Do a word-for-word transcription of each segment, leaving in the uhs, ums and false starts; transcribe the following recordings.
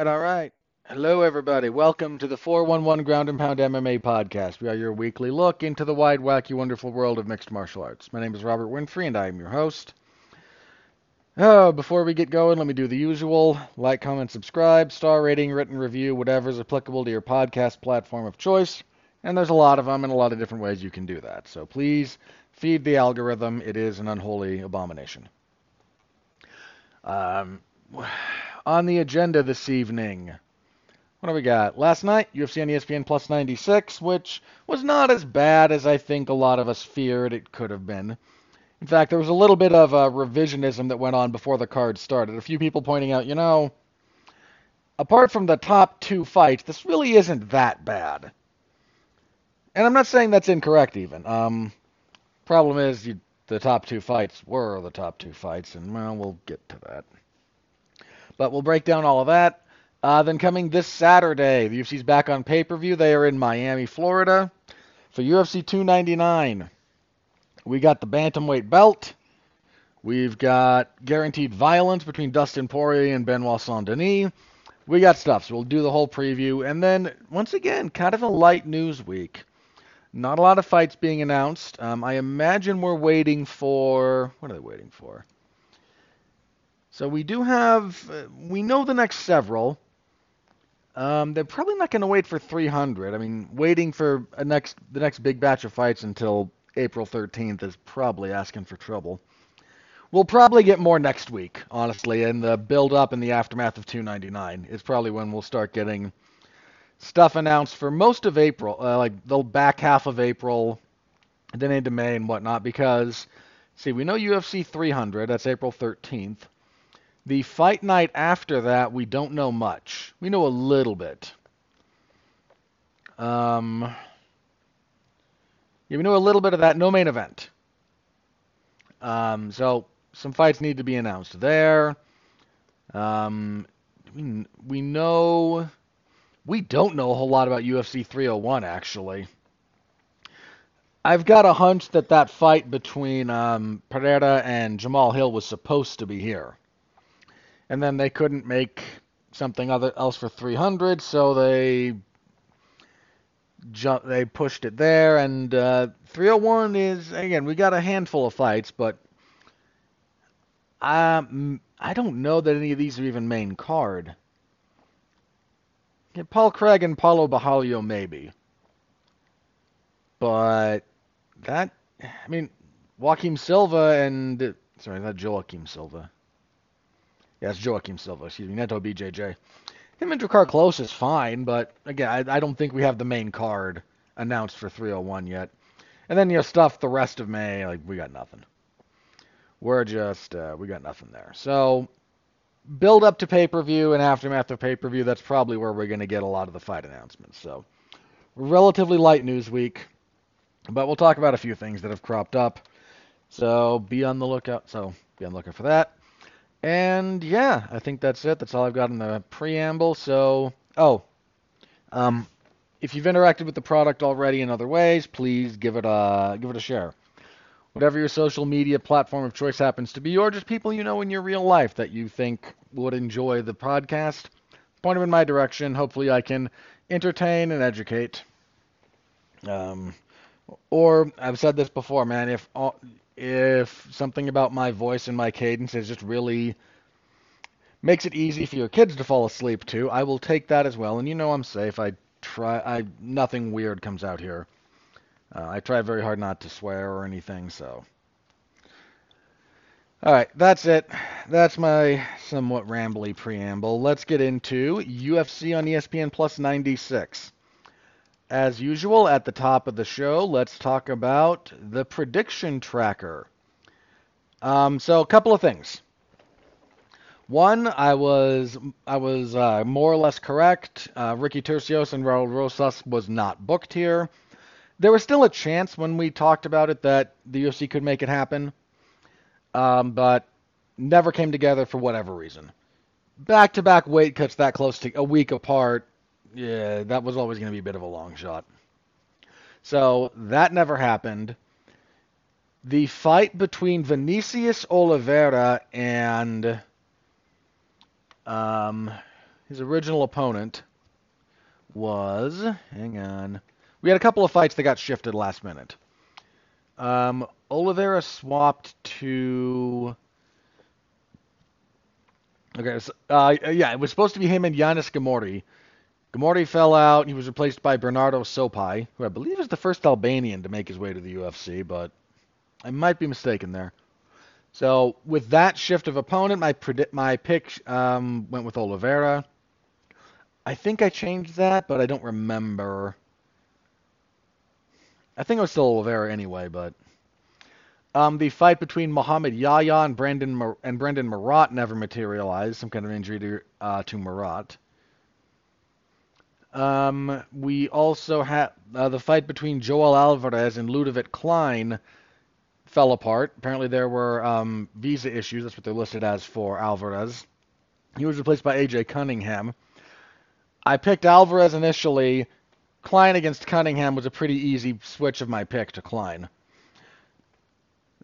right, all right. Hello, everybody. Welcome to the four one one Ground and Pound M M A podcast. We are your weekly look into the wide, wacky, wonderful world of mixed martial arts. My name is Robert Winfrey, and I am your host. Oh, before we get going, let me do the usual. Like, comment, subscribe, star rating, written review, whatever is applicable to your podcast platform of choice. And there's a lot of them and a lot of different ways you can do that. So please feed the algorithm. It is an unholy abomination. Um, on the agenda this evening, what do we got? Last night, U F C on E S P N Plus ninety-six, which was not as bad as I think a lot of us feared it could have been. In fact, there was a little bit of uh, revisionism that went on before the card started. A few people pointing out, you know, apart from the top two fights, this really isn't that bad. And I'm not saying that's incorrect, even. Um, problem is, you, the top two fights were the top two fights, and, well, we'll get to that. But we'll break down all of that. Uh, then coming this Saturday, the U F C's back on pay-per-view. They are in Miami, Florida, for U F C two ninety-nine. We got the bantamweight belt. We've got guaranteed violence between Dustin Poirier and Benoit Saint-Denis. We got stuff, so we'll do the whole preview. And then, once again, kind of a light news week. Not a lot of fights being announced. Um, I imagine we're waiting for... What are they waiting for? So we do have... Uh, we know the next several. Um, they're probably not going to wait for three hundred. I mean, waiting for a next the next big batch of fights until April thirteenth is probably asking for trouble. We'll probably get more next week, honestly, and the build-up and the aftermath of two ninety-nine is probably when we'll start getting stuff announced for most of April, uh, like the back half of April, then into May and whatnot, because, see, we know U F C three hundred, that's April thirteenth. The fight night after that, we don't know much. We know a little bit. Um, yeah, we know a little bit of that, no main event. Um, so... Some fights need to be announced there. Um, we, we know... We don't know a whole lot about U F C three oh one, actually. I've got a hunch that that fight between um, Pereira and Jamal Hill was supposed to be here. And then they couldn't make something other else for three hundred, so they ju- they pushed it there. And uh, three oh one is... Again, we got a handful of fights, but... Um, I don't know that any of these are even main card. Yeah, Paul Craig and Paulo Bahalio maybe. But that, I mean, Joaquim Silva and, sorry, not Joaquim Silva. Yeah, it's Joaquim Silva, excuse me, Neto B J J. Him and Drakkar Klose is fine, but again, I, I don't think we have the main card announced for three oh one yet. And then, you know, stuff the rest of May, like, we got nothing. We're just, uh, we got nothing there. So, build up to pay-per-view and aftermath of pay-per-view, that's probably where we're going to get a lot of the fight announcements. So, relatively light news week, but we'll talk about a few things that have cropped up. So, be on the lookout. So, be on the lookout for that. And, yeah, I think that's it. That's all I've got in the preamble. So, oh, um, if you've interacted with the product already in other ways, please give it a, give it a share. Whatever your social media platform of choice happens to be, or just people you know in your real life that you think would enjoy the podcast, point them in my direction. Hopefully I can entertain and educate. Um, or, I've said this before, man, if if something about my voice and my cadence is just really makes it easy for your kids to fall asleep to, I will take that as well. And you know I'm safe. I try. I nothing weird comes out here. Uh, I try very hard not to swear or anything, so. All right, that's it. That's my somewhat rambly preamble. Let's get into U F C on E S P N Plus ninety-six. As usual, at the top of the show, let's talk about the prediction tracker. Um, so, a couple of things. One, I was I was uh, more or less correct. Uh, Ricky Tercios and Raul Rosas was not booked here. There was still a chance when we talked about it that the U F C could make it happen, um, but never came together for whatever reason. Back-to-back weight cuts that close to a week apart, yeah, that was always going to be a bit of a long shot. So that never happened. The fight between Vinicius Oliveira and um, his original opponent was, hang on, we had a couple of fights that got shifted last minute. Um, Oliveira swapped to, okay, so, uh, yeah, it was supposed to be him and Giannis Gamordi. Gamordi fell out. He was replaced by Bernardo Sopaj, who I believe is the first Albanian to make his way to the U F C, but I might be mistaken there. So with that shift of opponent, my predict my pick um, went with Oliveira. I think I changed that, but I don't remember. I think it was still Oliveira anyway, but um, the fight between Muhammad Yahya and Brandon Mar- and Brendan Marat never materialized. Some kind of injury to uh, to Marat. Um, we also had uh, the fight between Joel Alvarez and Ludovic Klein fell apart. Apparently there were um, visa issues. That's what they're listed as for Alvarez. He was replaced by A J Cunningham. I picked Alvarez initially. Klein against Cunningham was a pretty easy switch of my pick to Klein.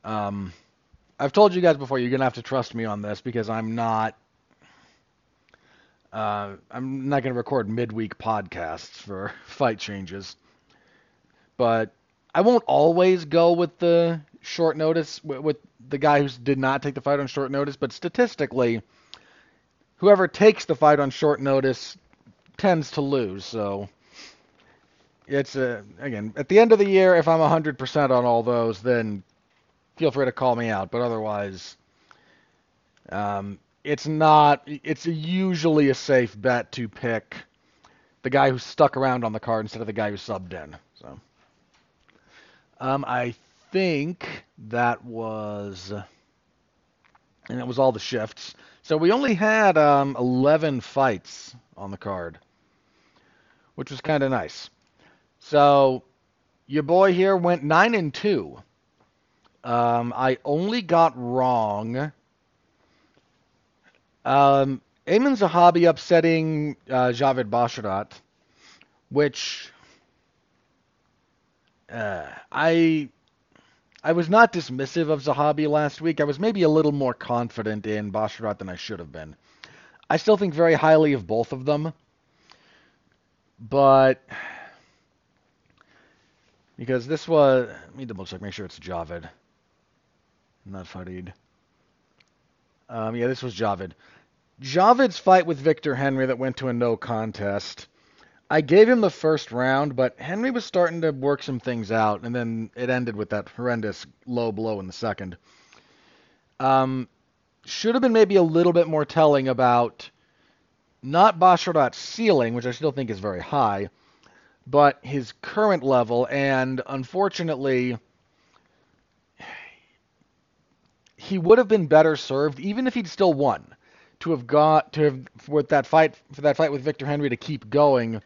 Um, I've told you guys before, you're going to have to trust me on this because I'm not uh, I'm not going to record midweek podcasts for fight changes. But I won't always go with the short notice, with the guy who did not take the fight on short notice, but statistically, whoever takes the fight on short notice tends to lose, so... It's, uh, again, at the end of the year, if I'm one hundred percent on all those, then feel free to call me out. But otherwise, um, it's not, it's usually a safe bet to pick the guy who stuck around on the card instead of the guy who subbed in. So, um, I think that was, and it was all the shifts. So we only had um, eleven fights on the card, which was kind of nice. So, your boy here went nine and two. Um, I only got wrong. Um, Aiemann Zahabi upsetting uh, Javid Basharat, which uh, I I was not dismissive of Zahabi last week. I was maybe a little more confident in Basharat than I should have been. I still think very highly of both of them, but. Because this was... Let me double check. Make sure it's Javid. Not Farid. Um, yeah, this was Javid. Javid's fight with Victor Henry that went to a no contest. I gave him the first round, but Henry was starting to work some things out. And then it ended with that horrendous low blow in the second. Um, should have been maybe a little bit more telling about... Not Basharat's ceiling, which I still think is very high... but his current level, and unfortunately, he would have been better served, even if he'd still won, to have got to have with that fight for that fight with Victor Henry to keep going,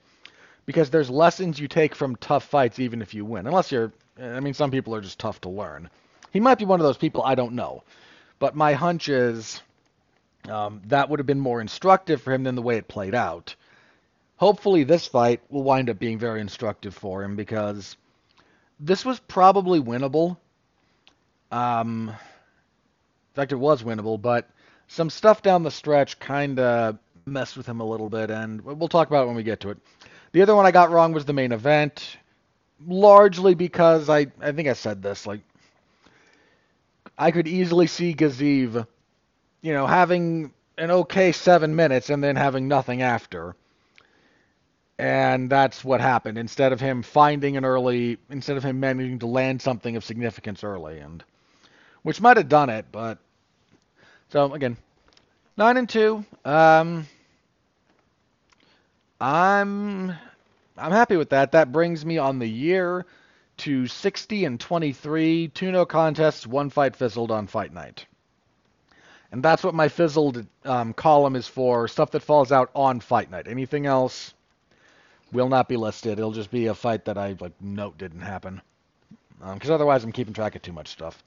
because there's lessons you take from tough fights, even if you win. Unless you're, I mean, some people are just tough to learn. He might be one of those people. I don't know, but my hunch is um, that would have been more instructive for him than the way it played out. Hopefully this fight will wind up being very instructive for him because this was probably winnable. Um, in fact, it was winnable, but some stuff down the stretch kind of messed with him a little bit, and we'll talk about it when we get to it. The other one I got wrong was the main event, largely because I, I think I said this, like, I could easily see Gaziev, you know, having an okay seven minutes and then having nothing after. And that's what happened. Instead of him finding an early... Instead of him managing to land something of significance early. and Which might have done it, but... So, again. Nine and two. Um, I'm... I'm happy with that. That brings me on the year to sixty and twenty-three. Two no contests, one fight fizzled on fight night. And that's what my fizzled um, column is for. Stuff that falls out on fight night. Anything else... will not be listed. It'll just be a fight that I like note didn't happen, because um, otherwise I'm keeping track of too much stuff.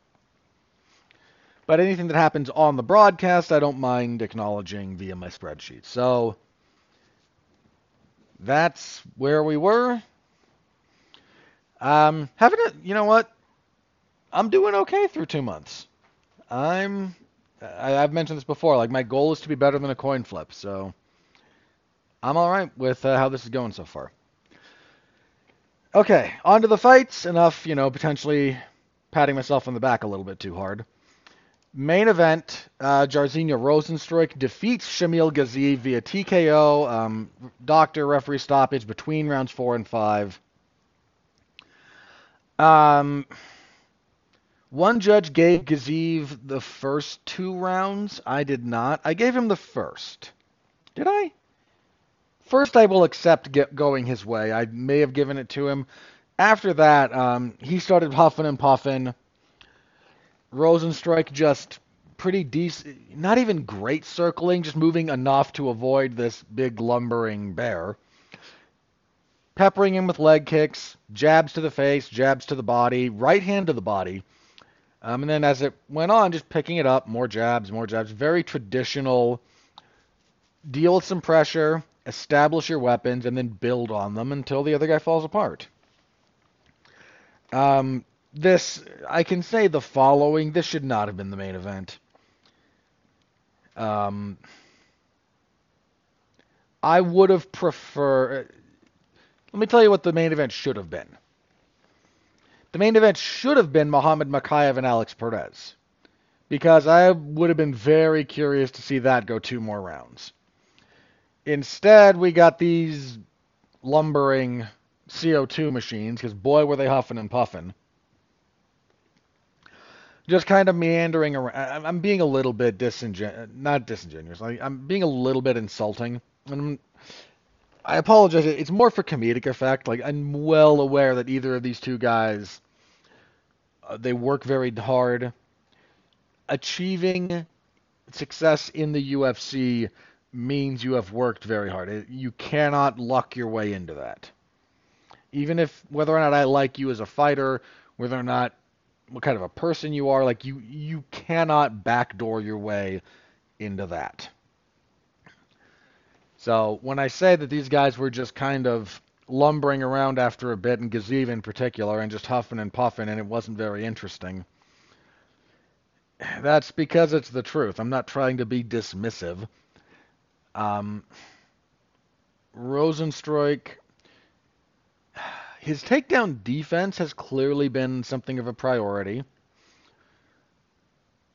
But anything that happens on the broadcast, I don't mind acknowledging via my spreadsheet. So that's where we were. Um, having a, you know what? I'm doing okay through two months. I'm. I, I've mentioned this before. Like my goal is to be better than a coin flip. So. I'm all right with uh, how this is going so far. Okay, on to the fights. Enough, you know, potentially patting myself on the back a little bit too hard. Main event, uh, Jairzinho Rozenstruik defeats Shamil Gaziev via T K O, um, doctor, referee stoppage between rounds four and five. Um, one judge gave Gaziev the first two rounds. I did not. I gave him the first. Did I? First, I will accept get going his way. I may have given it to him. After that, um, he started huffing and puffing. Rozenstruik just pretty decent, not even great circling, just moving enough to avoid this big lumbering bear. Peppering him with leg kicks, jabs to the face, jabs to the body, right hand to the body. Um, and then as it went on, just picking it up, more jabs, more jabs. Very traditional, deal with some pressure, establish your weapons, and then build on them until the other guy falls apart. Um... This, I can say the following, this should not have been the main event. Um, I would have preferred, let me tell you what the main event should have been. The main event should have been Muhammad Mokaev and Alex Perez, because I would have been very curious to see that go two more rounds. Instead, we got these lumbering C O two machines, because boy were they huffing and puffing. Just kind of meandering around. I'm being a little bit disingen, not disingenuous. I, I'm being a little bit insulting, and I'm, I apologize. It's more for comedic effect. Like, I'm well aware that either of these two guys, uh, they work very hard. Achieving success in the U F C means you have worked very hard. It, you cannot luck your way into that. Even if whether or not I like you as a fighter, whether or not what kind of a person you are, like you, you cannot backdoor your way into that. So when I say that these guys were just kind of lumbering around after a bit, and Gaziev in particular, and just huffing and puffing, and it wasn't very interesting, that's because it's the truth. I'm not trying to be dismissive. Um, Rozenstruik, his takedown defense has clearly been something of a priority.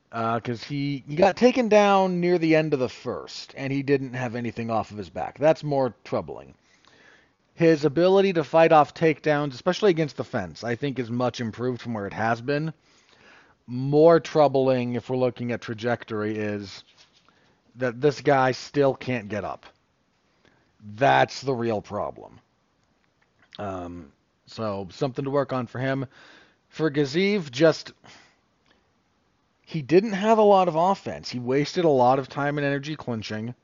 Because uh, he, he got taken down near the end of the first, and he didn't have anything off of his back. That's more troubling. His ability to fight off takedowns, especially against the fence, I think is much improved from where it has been. More troubling, if we're looking at trajectory, is that this guy still can't get up. That's the real problem. Um, so something to work on for him. For Gaziev, just, he didn't have a lot of offense. He wasted a lot of time and energy clinching.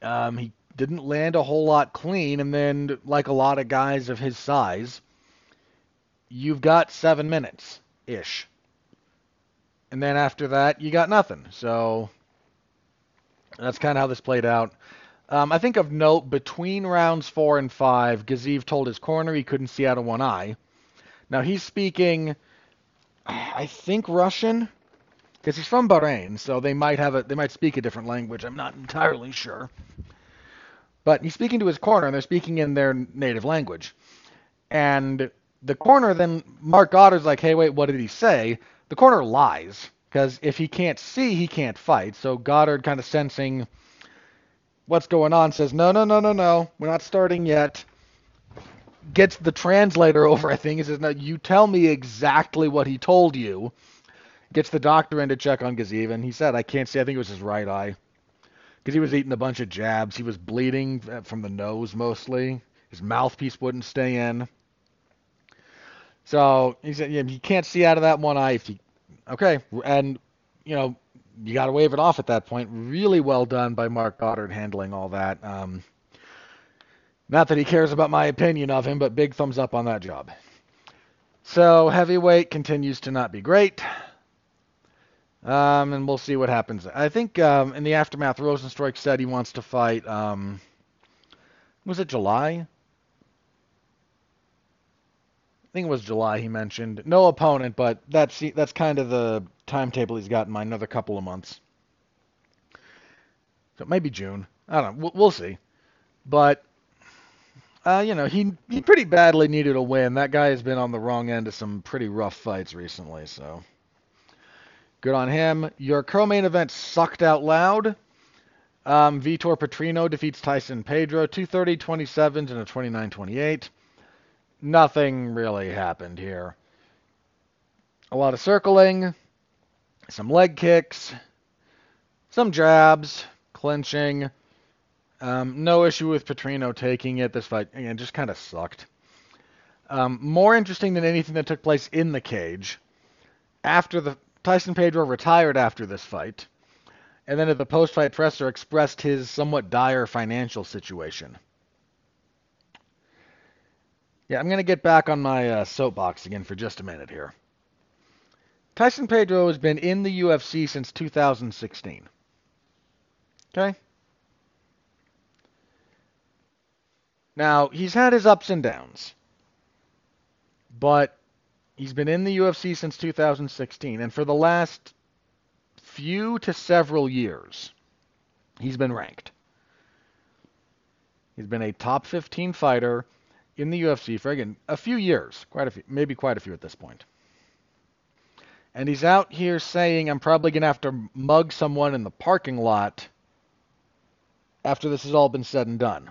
Um, he didn't land a whole lot clean. And then, like a lot of guys of his size, you've got seven minutes ish. And then after that, you got nothing. So that's kind of how this played out. Um, I think of note, between rounds four and five, Gaziev told his corner he couldn't see out of one eye. Now, he's speaking, I think, Russian, because he's from Bahrain, so they might have a they might speak a different language. I'm not entirely sure. But he's speaking to his corner, and they're speaking in their native language. And the corner then, Mark Goddard's like, hey, wait, what did he say? The corner lies, because if he can't see, he can't fight. So Goddard, kind of sensing what's going on, says, no, no, no, no, no, we're not starting yet. Gets the translator over, I think. He says, no, you tell me exactly what he told you. Gets the doctor in to check on Gaziev, and he said, I can't see. I think it was his right eye, because he was eating a bunch of jabs. He was bleeding from the nose, mostly. His mouthpiece wouldn't stay in. So he said, yeah, you can't see out of that one eye. If you... Okay, and, you know, you got to wave it off at that point. Really well done by Mark Goddard handling all that. Um, not that he cares about my opinion of him, but big thumbs up on that job. So heavyweight continues to not be great. Um, and we'll see what happens. I think um, in the aftermath, Rozenstruik said he wants to fight, um, was it July? I think it was July he mentioned. No opponent, but that's that's kind of the timetable he's got in mind, another couple of months. So maybe June. I don't know. We'll, we'll see. But, uh, you know, he, he pretty badly needed a win. That guy has been on the wrong end of some pretty rough fights recently, so good on him. Your co-main event sucked out loud. Um, Vitor Petrino defeats Tyson Pedro, two thirty twenty-seven and a twenty-nine twenty-eight. Nothing really happened here. A lot of circling, some leg kicks, some jabs, clinching. Um, no issue with Petrino taking it. This fight, again, just kind of sucked. Um, more interesting than anything that took place in the cage. After the Tyson Pedro retired after this fight, and then at the post-fight presser expressed his somewhat dire financial situation. Yeah, I'm going to get back on my uh, soapbox again for just a minute here. Tyson Pedro has been in the U F C since two thousand sixteen. Okay? Now, he's had his ups and downs. But he's been in the U F C since two thousand sixteen. And for the last few to several years, he's been ranked. He's been a top fifteen fighter in the U F C for, again, a few years. Quite a few. Maybe quite a few at this point. And he's out here saying, I'm probably going to have to mug someone in the parking lot after this has all been said and done.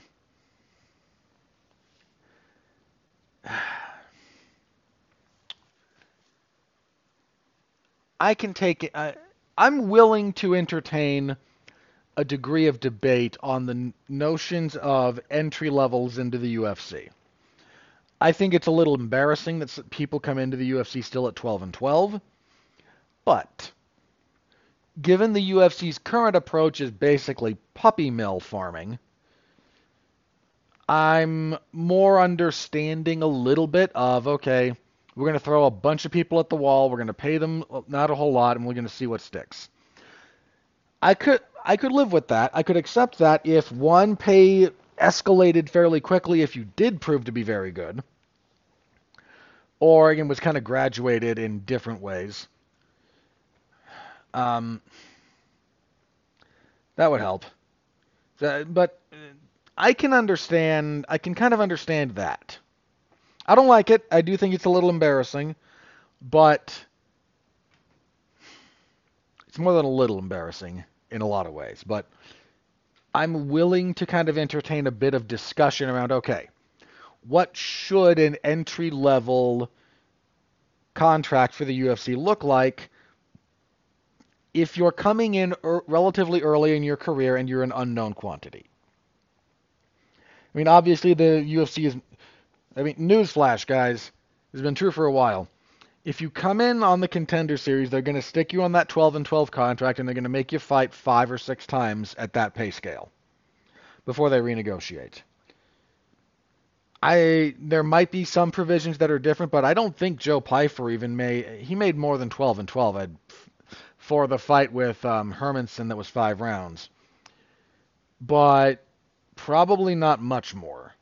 I can take it. I, I'm willing to entertain a degree of debate on the n- notions of entry levels into the U F C. I think it's a little embarrassing that people come into the U F C still at twelve and twelve. But, given the U F C's current approach is basically puppy mill farming, I'm more understanding a little bit of, okay, we're going to throw a bunch of people at the wall, we're going to pay them not a whole lot, and we're going to see what sticks. I could I could live with that. I could accept that if, one, pay escalated fairly quickly if you did prove to be very good, or, again, was kind of graduated in different ways. Um, that would help. But I can understand, I can kind of understand that. I don't like it. I do think it's a little embarrassing, but it's more than a little embarrassing in a lot of ways. But I'm willing to kind of entertain a bit of discussion around, okay, what should an entry-level contract for the U F C look like? If you're coming in er- relatively early in your career and you're an unknown quantity. I mean, obviously the U F C is, I mean, newsflash, guys, has been true for a while. If you come in on the Contender Series, they're going to stick you on that twelve and twelve contract and they're going to make you fight five or six times at that pay scale before they renegotiate. I there might be some provisions that are different, but I don't think Joe Pyfer even made, he made more than twelve and twelve. I'd for the fight with um, Hermanson that was five rounds. But probably not much more.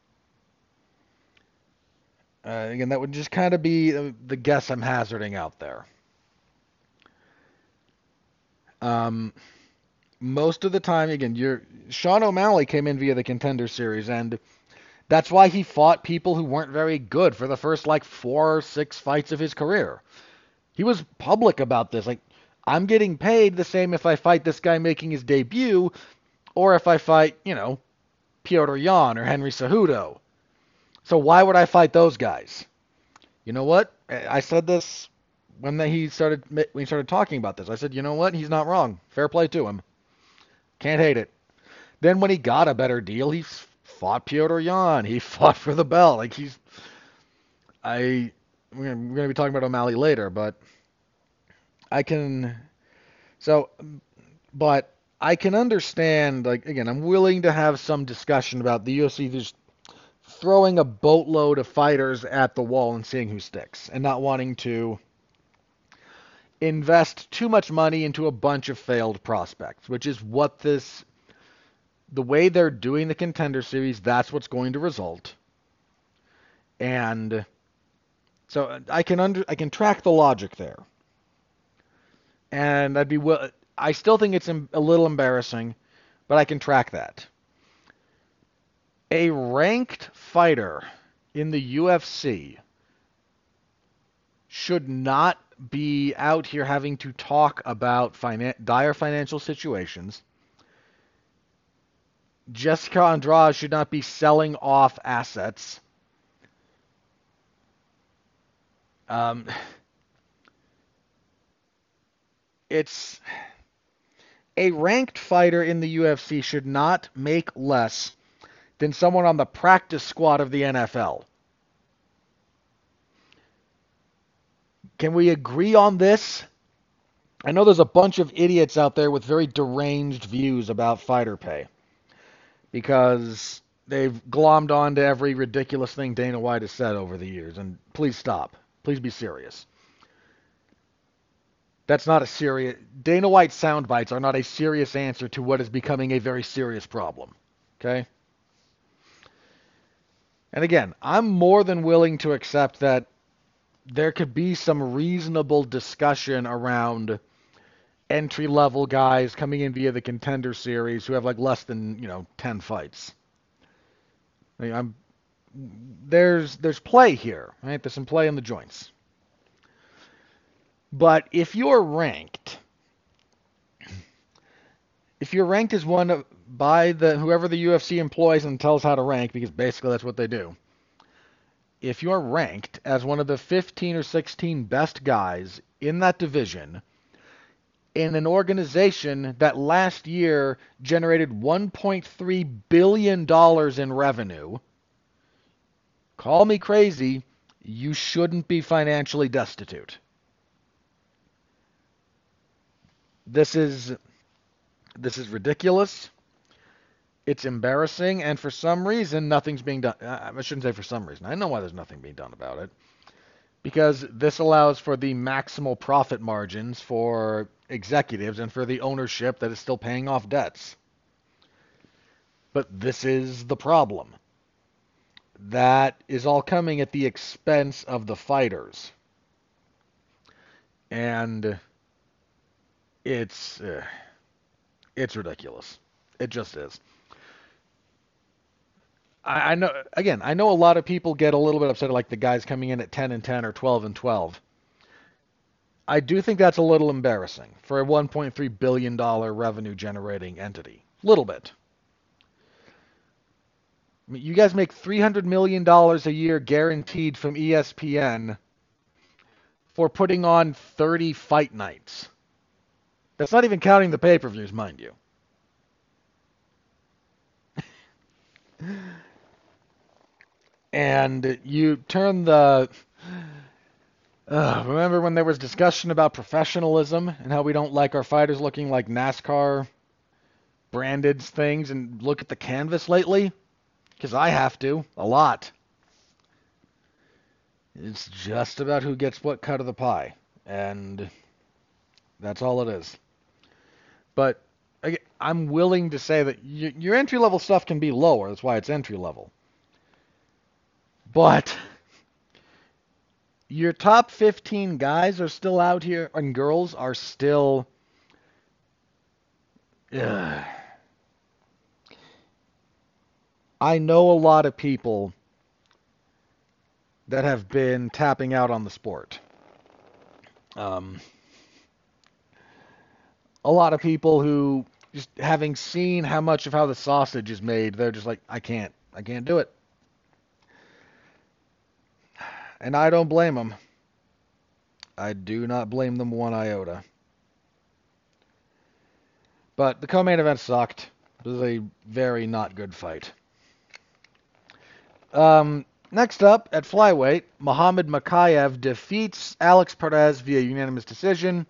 Uh, again, that would just kind of be the guess I'm hazarding out there. Um, most of the time, again, you're, Sean O'Malley came in via the Contender Series, and that's why he fought people who weren't very good for the first, like, four or six fights of his career. He was public about this, like, I'm getting paid the same if I fight this guy making his debut or if I fight, you know, Petr Yan or Henry Cejudo. So why would I fight those guys? You know what? I said this when he started when he started talking about this. I said, you know what? He's not wrong. Fair play to him. Can't hate it. Then when he got a better deal, he fought Petr Yan. He fought for the belt. Like he's... I... We're going to be talking about O'Malley later, but... I can, so, but I can understand, like, again, I'm willing to have some discussion about the U F C just throwing a boatload of fighters at the wall and seeing who sticks and not wanting to invest too much money into a bunch of failed prospects, which is what this, the way they're doing the Contender Series, that's what's going to result. And so I can under, I can track the logic there. And I'd be, I still think it's a little embarrassing, but I can track that. A ranked fighter in the U F C should not be out here having to talk about finan- dire financial situations. Jessica Andrade should not be selling off assets. Um, it's a ranked fighter in the U F C should not make less than someone on the practice squad of the N F L. Can we agree on this? I know there's a bunch of idiots out there with very deranged views about fighter pay, because they've glommed on to every ridiculous thing Dana White has said over the years. And please stop. Please be serious. That's not a serious... Dana White's sound bites are not a serious answer to what is becoming a very serious problem. Okay? And again, I'm more than willing to accept that there could be some reasonable discussion around entry-level guys coming in via the Contender Series who have, like, less than, you know, ten fights. I mean, I'm, there's there's play here, right? There's some play in the joints. But if you're ranked, if you're ranked as one of, by the whoever the U F C employs and tells how to rank, because basically that's what they do, if you're ranked as one of the fifteen or sixteen best guys in that division, in an organization that last year generated one point three billion dollars in revenue, call me crazy, you shouldn't be financially destitute. This is this is ridiculous. It's embarrassing, and for some reason, nothing's being done. I shouldn't say for some reason. I know why there's nothing being done about it, because this allows for the maximal profit margins for executives and for the ownership that is still paying off debts. But this is the problem. That is all coming at the expense of the fighters. And it's uh, it's ridiculous. It just is. I know, again, I know a lot of people get a little bit upset, like the guys coming in at ten and ten or twelve and twelve. I do think that's a little embarrassing for a one point three billion dollars revenue generating entity. A little bit. I mean, you guys make three hundred million dollars a year guaranteed from E S P N for putting on thirty fight nights. That's not even counting the pay-per-views, mind you. And you turn the... Uh, remember when there was discussion about professionalism and how we don't like our fighters looking like NASCAR branded things, and look at the canvas lately? Because I have to, a lot. It's just about who gets what cut of the pie. And that's all it is. But again, I'm willing to say that y- your entry-level stuff can be lower. That's why it's entry-level. But your top fifteen guys are still out here, and girls are still... Ugh. I know a lot of people that have been tapping out on the sport. Um, a lot of people who, just having seen how much of how the sausage is made, they're just like, I can't, I can't do it. And I don't blame them. I do not blame them one iota. But the co-main event sucked. It was a very not good fight. Um, next up, at flyweight, Muhammad Mokaev defeats Alex Perez via unanimous decision.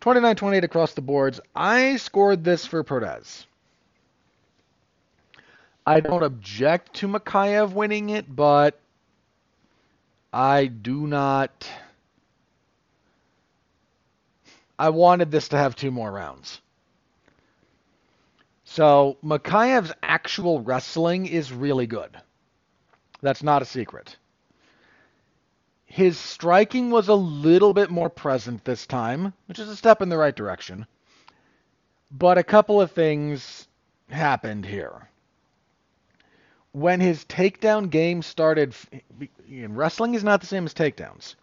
twenty-nine twenty-eight across the boards. I scored this for Perez. I don't object to Mokaev winning it, but... I do not... I wanted this to have two more rounds. So, Makaev's actual wrestling is really good. That's not a secret. His striking was a little bit more present this time, which is a step in the right direction. But a couple of things happened here. When his takedown game started, wrestling is not the same as takedowns.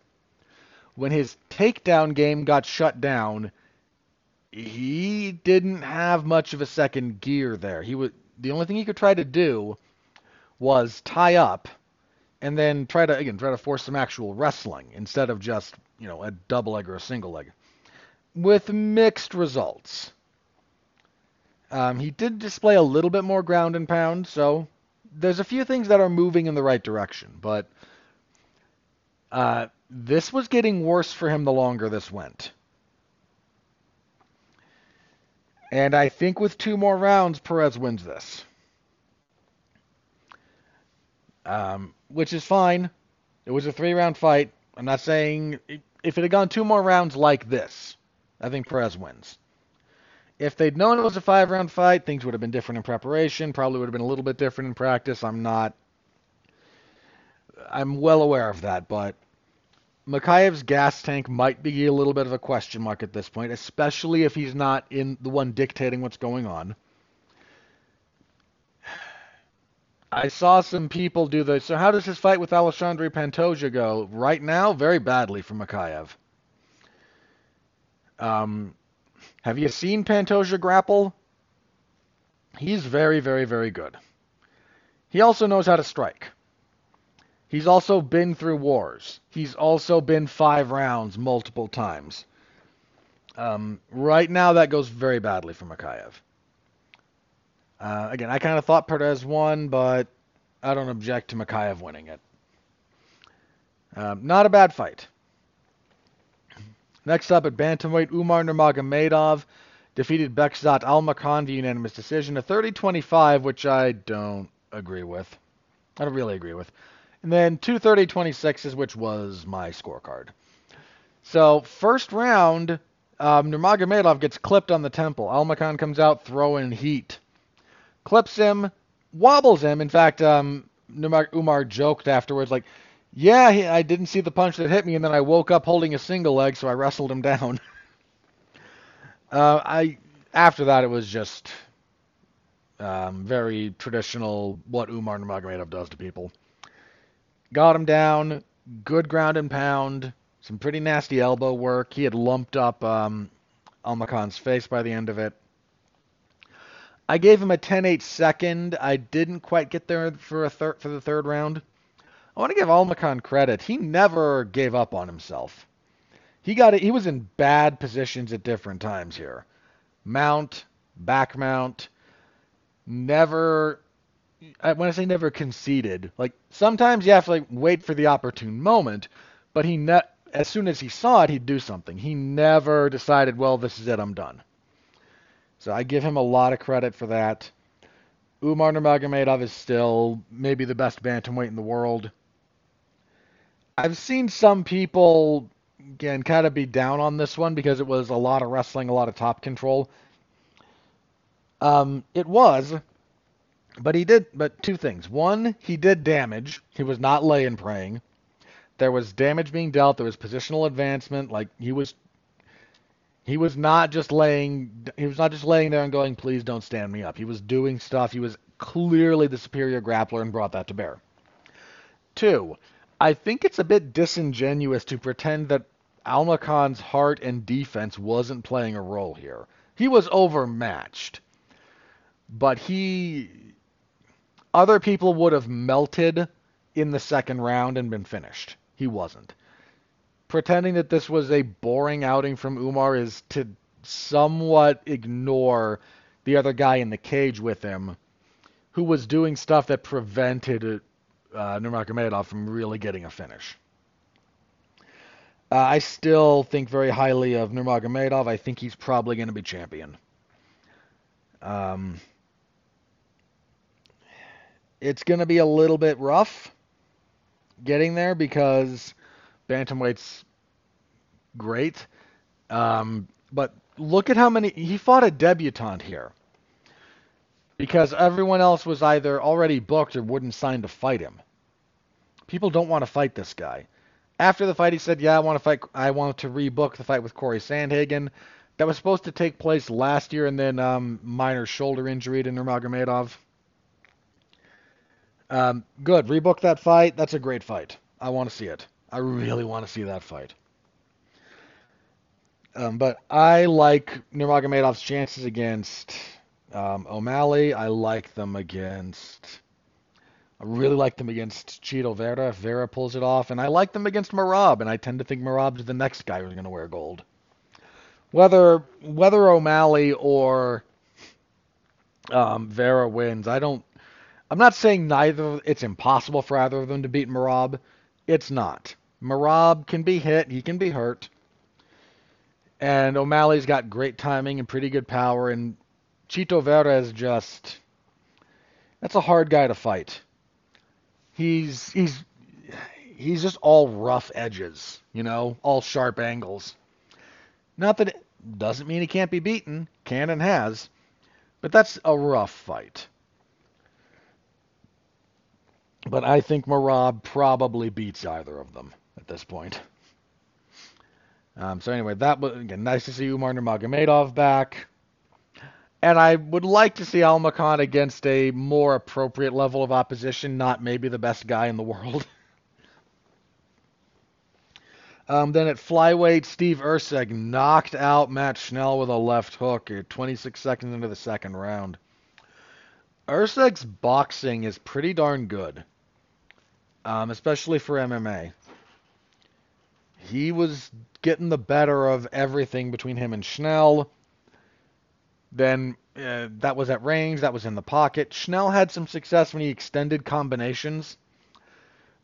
When his takedown game got shut down, he didn't have much of a second gear there. He was, the only thing he could try to do was tie up and then try to, again, try to force some actual wrestling instead of just, you know, a double leg or a single leg. With mixed results. Um, he did display a little bit more ground and pound, so there's a few things that are moving in the right direction, but uh, this was getting worse for him the longer this went. And I think with two more rounds, Perez wins this. Um, which is fine. It was a three-round fight. I'm not saying... If it had gone two more rounds like this, I think Perez wins. If they'd known it was a five-round fight, things would have been different in preparation. Probably would have been a little bit different in practice. I'm not... I'm well aware of that, but Makaev's gas tank might be a little bit of a question mark at this point, especially if he's not in the one dictating what's going on. I saw some people do the, so how does his fight with Alexandre Pantoja go? Right now, very badly for Mokaev. Um, have you seen Pantoja grapple? He's very, very, very good. He also knows how to strike. He's also been through wars. He's also been five rounds multiple times. Um, right now, that goes very badly for Mokaev. Uh, again, I kind of thought Perez won, but I don't object to Mokaev winning it. Um, not a bad fight. Next up at bantamweight, Umar Nurmagomedov defeated Bekzat Almakhan via unanimous decision, a thirty twenty-five, which I don't agree with. I don't really agree with. And then two thirty twenty-sixes, which was my scorecard. So, first round, um, Nurmagomedov gets clipped on the temple. Almakhan comes out throwing heat. Clips him, wobbles him. In fact, um, Umar joked afterwards, like, yeah, he, I didn't see the punch that hit me, and then I woke up holding a single leg, so I wrestled him down. uh, I after that, it was just um, very traditional what Umar Nurmagomedov does to people. Got him down, good ground and pound, some pretty nasty elbow work. He had lumped up um, Almakhan's face by the end of it. I gave him a ten eight second. I didn't quite get there for a thir- for the third round. I want to give Almakhan credit. He never gave up on himself. He got it. He was in bad positions at different times here. Mount, back mount. Never. When I say never conceded, like sometimes you have to like wait for the opportune moment. But he ne- as soon as he saw it, he'd do something. He never decided, well, this is it. I'm done. So I give him a lot of credit for that. Umar Nurmagomedov is still maybe the best bantamweight in the world. I've seen some people, again, kind of be down on this one because it was a lot of wrestling, a lot of top control. Um, it was, but he did, but two things. One, he did damage. He was not laying praying. There was damage being dealt. There was positional advancement. Like he was... He was not just laying. He was not just laying there and going, "Please don't stand me up." He was doing stuff. He was clearly the superior grappler and brought that to bear. Two, I think it's a bit disingenuous to pretend that Almakhan's heart and defense wasn't playing a role here. He was overmatched, but he, other people would have melted in the second round and been finished. He wasn't. Pretending that this was a boring outing from Umar is to somewhat ignore the other guy in the cage with him who was doing stuff that prevented uh, Nurmagomedov from really getting a finish. Uh, I still think very highly of Nurmagomedov. I think he's probably going to be champion. Um, it's going to be a little bit rough getting there because... bantamweight's great, um, but look at how many... He fought a debutant here because everyone else was either already booked or wouldn't sign to fight him. People don't want to fight this guy. After the fight, he said, yeah, I want to fight. I want to rebook the fight with Corey Sandhagen. that was supposed to take place last year, and then um, minor shoulder injury to Nurmagomedov. Um, good. Rebook that fight. That's a great fight. I want to see it. I really want to see that fight. Um, but I like Nurmagomedov's chances against um, O'Malley. I like them against... I really like them against Chito Vera if Vera pulls it off. And I like them against Merab, and I tend to think Merab's the next guy who's going to wear gold. Whether whether O'Malley or um, Vera wins, I don't... I'm not saying neither. It's impossible for either of them to beat Merab. It's not. Merab can be hit. He can be hurt. And O'Malley's got great timing and pretty good power. And Chito Vera is just... That's a hard guy to fight. He's he's he's just all rough edges, you know, all sharp angles. Not that it doesn't mean he can't be beaten. Can and has. But that's a rough fight. But I think Merab probably beats either of them at this point. Um, so anyway, that was again nice to see Umar Nurmagomedov back, and I would like to see Almakhan against a more appropriate level of opposition, not maybe the best guy in the world. um, then at flyweight, Steve Erceg knocked out Matt Schnell with a left hook at twenty-six seconds into the second round. Erceg's boxing is pretty darn good, um, especially for M M A. He was getting the better of everything between him and Schnell. Then uh, that was at range, that was in the pocket. Schnell had some success when he extended combinations,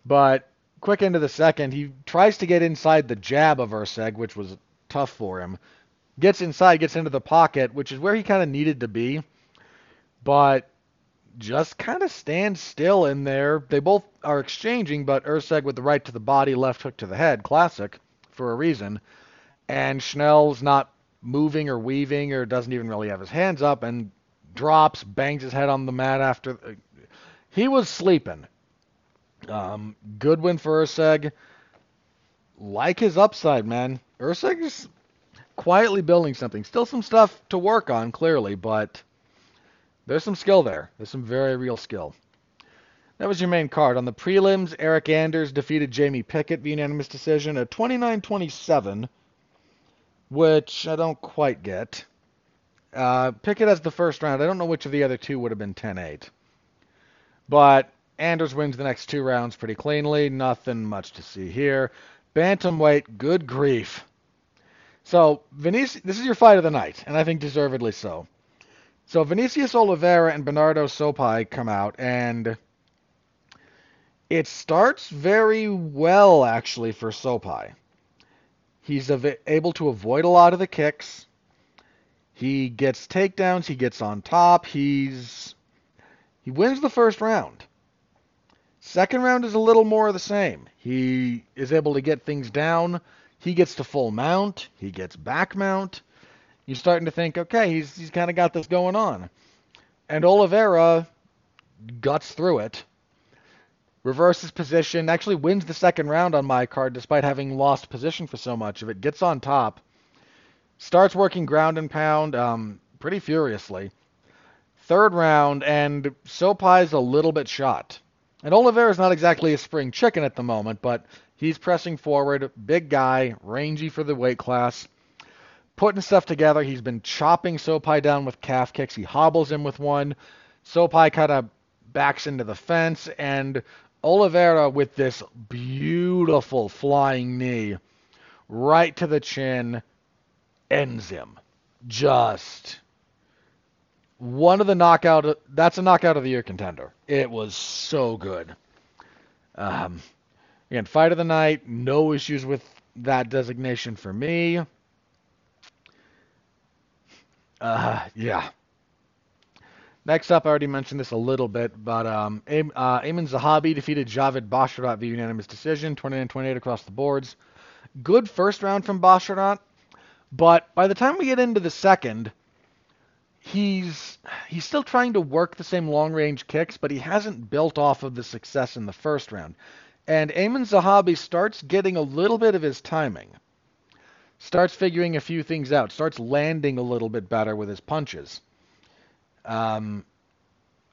but quick into the second, he tries to get inside the jab of Erceg, which was tough for him. Gets inside, gets into the pocket, which is where he kind of needed to be, but just kind of stands still in there. They both are exchanging, but Erceg with the right to the body, left hook to the head, classic for a reason. And Schnell's not moving or weaving or doesn't even really have his hands up and drops, bangs his head on the mat after. Uh, he was sleeping. Um, good win for Erceg. Like his upside, man. Erceg is quietly building something. Still some stuff to work on, clearly, but... There's some skill there. There's some very real skill. That was your main card. On the prelims, Eric Anders defeated Jamie Pickett via unanimous decision at twenty-nine twenty-seven, which I don't quite get. Uh, Pickett has the first round. I don't know which of the other two would have been ten eight. But Anders wins the next two rounds pretty cleanly. Nothing much to see here. Bantamweight, good grief. So, Vinicius, this is your fight of the night, and I think deservedly so. So Vinicius Oliveira and Bernardo Sopaj come out, and it starts very well, actually, for Sopaj. He's av- able to avoid a lot of the kicks. He gets takedowns. He gets on top. He's he wins the first round. Second round is a little more of the same. He is able to get things down. He gets to full mount. He gets back mount. You're starting to think, okay, he's he's kind of got this going on. And Oliveira guts through it, reverses position, actually wins the second round on my card despite having lost position for so much of it, gets on top, starts working ground and pound um, pretty furiously. Third round, and Sopaj's a little bit shot. And Oliveira's not exactly a spring chicken at the moment, but he's pressing forward, big guy, rangy for the weight class. Putting stuff together. He's been chopping Sopaj down with calf kicks. He hobbles him with one. Sopaj kind of backs into the fence, and Oliveira with this beautiful flying knee right to the chin ends him. Just one of the knockout. That's a knockout of the year contender. It was so good. Um, again, fight of the night. No issues with that designation for me. Uh, yeah. Next up, I already mentioned this a little bit, but um, Aim, uh, Aiemann Zahabi defeated Javid Basharat via unanimous decision, twenty-nine twenty-eight across the boards. Good first round from Basharat, but by the time we get into the second, he's he's still trying to work the same long-range kicks, but he hasn't built off of the success in the first round. And Aiemann Zahabi starts getting a little bit of his timing. starts figuring a few things out, starts landing a little bit better with his punches, um,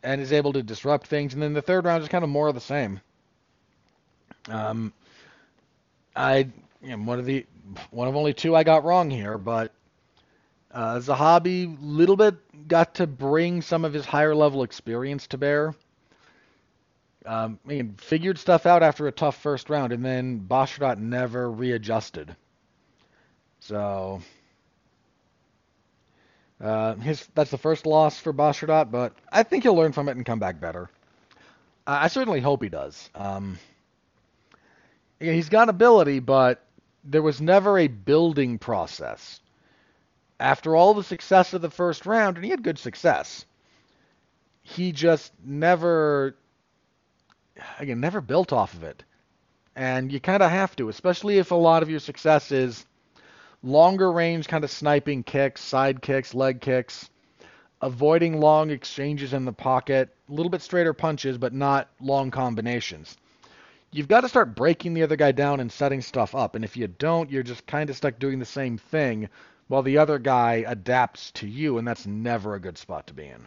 and is able to disrupt things. And then the third round is kind of more of the same. Um, I am one of the one of only two I got wrong here, but uh, Zahabi little bit got to bring some of his higher level experience to bear. Um, I mean, figured stuff out after a tough first round, and then Basharat never readjusted. So uh, his that's the first loss for Basharat, but I think he'll learn from it and come back better. I, I certainly hope he does. Um, yeah, he's got ability, but there was never a building process. After all the success of the first round, and he had good success, he just never... Again, never built off of it. And you kind of have to, especially if a lot of your success is longer range kind of sniping kicks, side kicks, leg kicks, avoiding long exchanges in the pocket, a little bit straighter punches, but not long combinations. You've got to start breaking the other guy down and setting stuff up. And if you don't, you're just kind of stuck doing the same thing while the other guy adapts to you, and that's never a good spot to be in.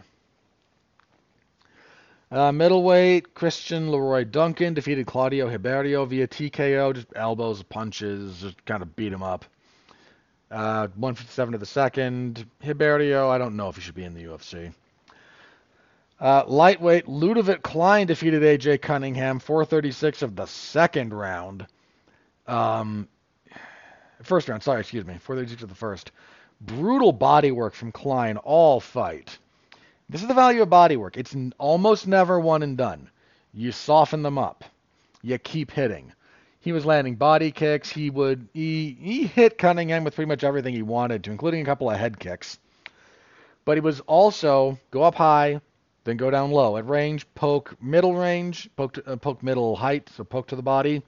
Uh, middleweight, Christian Leroy Duncan defeated Claudio Hiberio via T K O. Just elbows, punches, just kind of beat him up. Uh, one fifty-seven to the second. Hiberio, I don't know if he should be in the U F C. Uh, lightweight, Ludovic Klein defeated A J Cunningham, four thirty-six of the second round. Um, first round, sorry, excuse me, four thirty-six of the first. Brutal body work from Klein all fight. This is the value of body work. It's almost never one and done. You soften them up. You keep hitting. He was landing body kicks. He would he, he hit Cunningham with pretty much everything he wanted to, including a couple of head kicks. But he was also go up high, then go down low at range, poke middle range, poke to, uh, poke middle height, so poke to the body.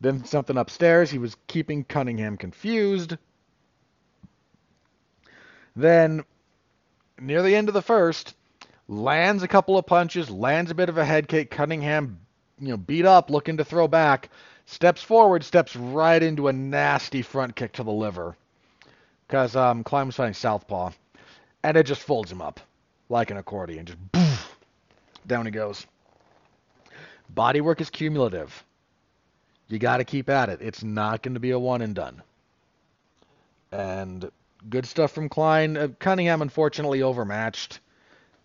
Then something upstairs. He was keeping Cunningham confused. Then... near the end of the first, lands a couple of punches, lands a bit of a head kick. Cunningham, you know, beat up, looking to throw back, steps forward, steps right into a nasty front kick to the liver, because um, Klein was fighting southpaw, and it just folds him up like an accordion, just poof, down he goes. Body work is cumulative. You got to keep at it. It's not going to be a one and done. And good stuff from Klein. Uh, Cunningham, unfortunately, overmatched.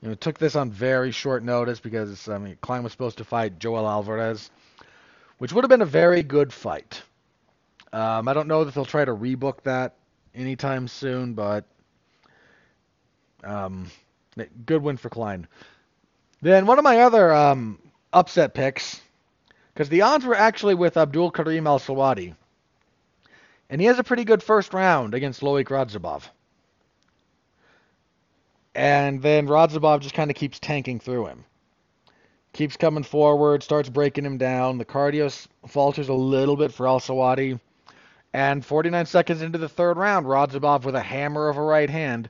You know, took this on very short notice because I mean, Klein was supposed to fight Joel Alvarez, which would have been a very good fight. Um, I don't know that they'll try to rebook that anytime soon, but um, good win for Klein. Then one of my other um, upset picks, because the odds were actually with Abdul Karim Al-Sawadi. And he has a pretty good first round against Loik Radzhabov. And then Radzhabov just kind of keeps tanking through him. Keeps coming forward, starts breaking him down. The cardio falters a little bit for Al-Sawadi. And forty-nine seconds into the third round, Radzhabov with a hammer of a right hand.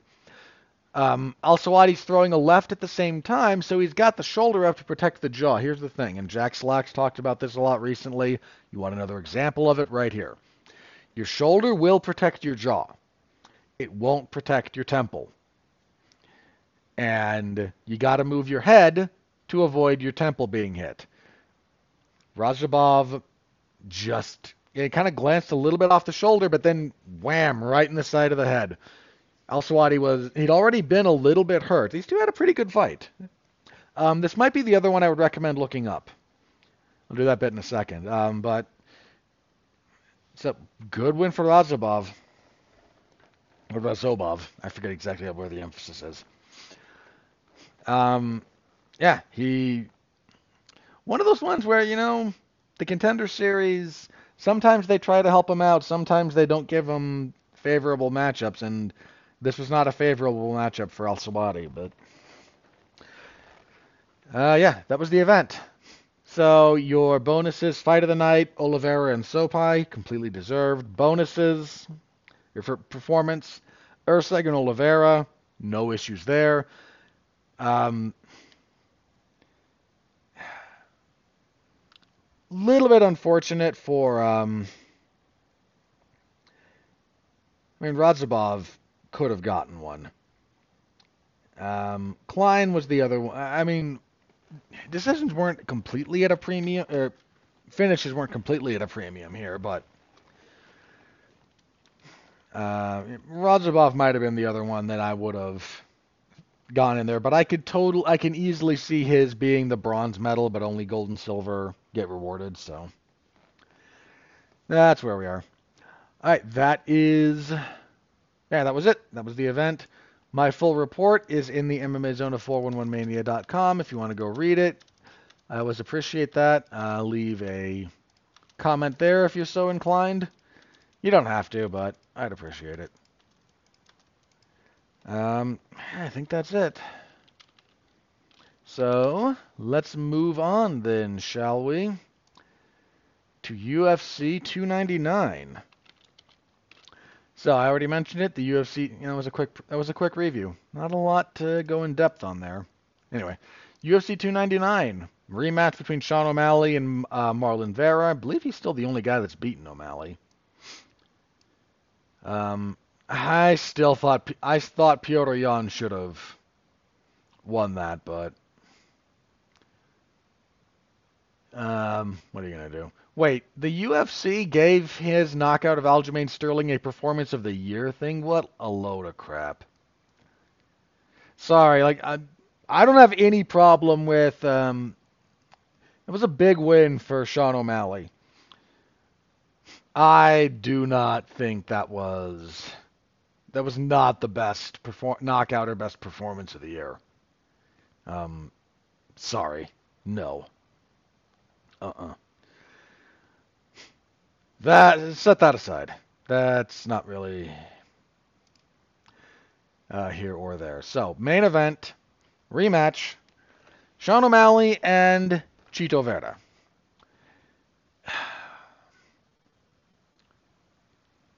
Um, Al-Sawadi's throwing a left at the same time, so he's got the shoulder up to protect the jaw. Here's the thing, and Jack Slack's talked about this a lot recently. You want another example of it right here. Your shoulder will protect your jaw. It won't protect your temple. And you got to move your head to avoid your temple being hit. Radzhabov just it kind of glanced a little bit off the shoulder, but then wham, right in the side of the head. Al-Sawadi was, he'd already been a little bit hurt. These two had a pretty good fight. Um, this might be the other one I would recommend looking up. I'll do that bit in a second. Um, but It's a good win for Radzhabov. Or Radzhabov. I forget exactly where the emphasis is. Um, yeah, he... One of those ones where, you know, the Contender Series, sometimes they try to help him out, sometimes they don't give him favorable matchups, and this was not a favorable matchup for Al-Sawadi, but... Uh, yeah, that was the event. So your bonuses, fight of the night, Oliveira and Sopaj, completely deserved. Bonuses, your performance, Erceg and Oliveira, no issues there. Um, little bit unfortunate for um, I mean, Radzhabov could have gotten one. Um, Klein was the other one. I mean, decisions weren't completely at a premium, or finishes weren't completely at a premium here, but uh, Radzhabov might have been the other one that I would have gone in there. But I could total, I can easily see his being the bronze medal, but only gold and silver get rewarded. So that's where we are. All right, that is, yeah, that was it. That was the event. My full report is in the M M A Zone of four one one mania dot com if you want to go read it. I always appreciate that. Uh, leave a comment there if you're so inclined. You don't have to, but I'd appreciate it. Um, I think that's it. So let's move on then, shall we? To U F C two ninety-nine. So I already mentioned it. The U F C, you know, was a quick that was a quick review. Not a lot to go in depth on there. Anyway, U F C two ninety-nine rematch between Sean O'Malley and uh, Marlon Vera. I believe he's still the only guy that's beaten O'Malley. Um, I still thought I thought Petr Yan should have won that, but um, what are you gonna do? Wait, the U F C gave his knockout of Aljamain Sterling a performance of the year thing? What a load of crap. Sorry, like, I, I don't have any problem with, um, it was a big win for Sean O'Malley. I do not think that was, that was not the best perform, knockout or best performance of the year. Um, sorry, no. Uh-uh. That, set that aside. That's not really uh, here or there. So, main event, rematch, Sean O'Malley and Chito Vera.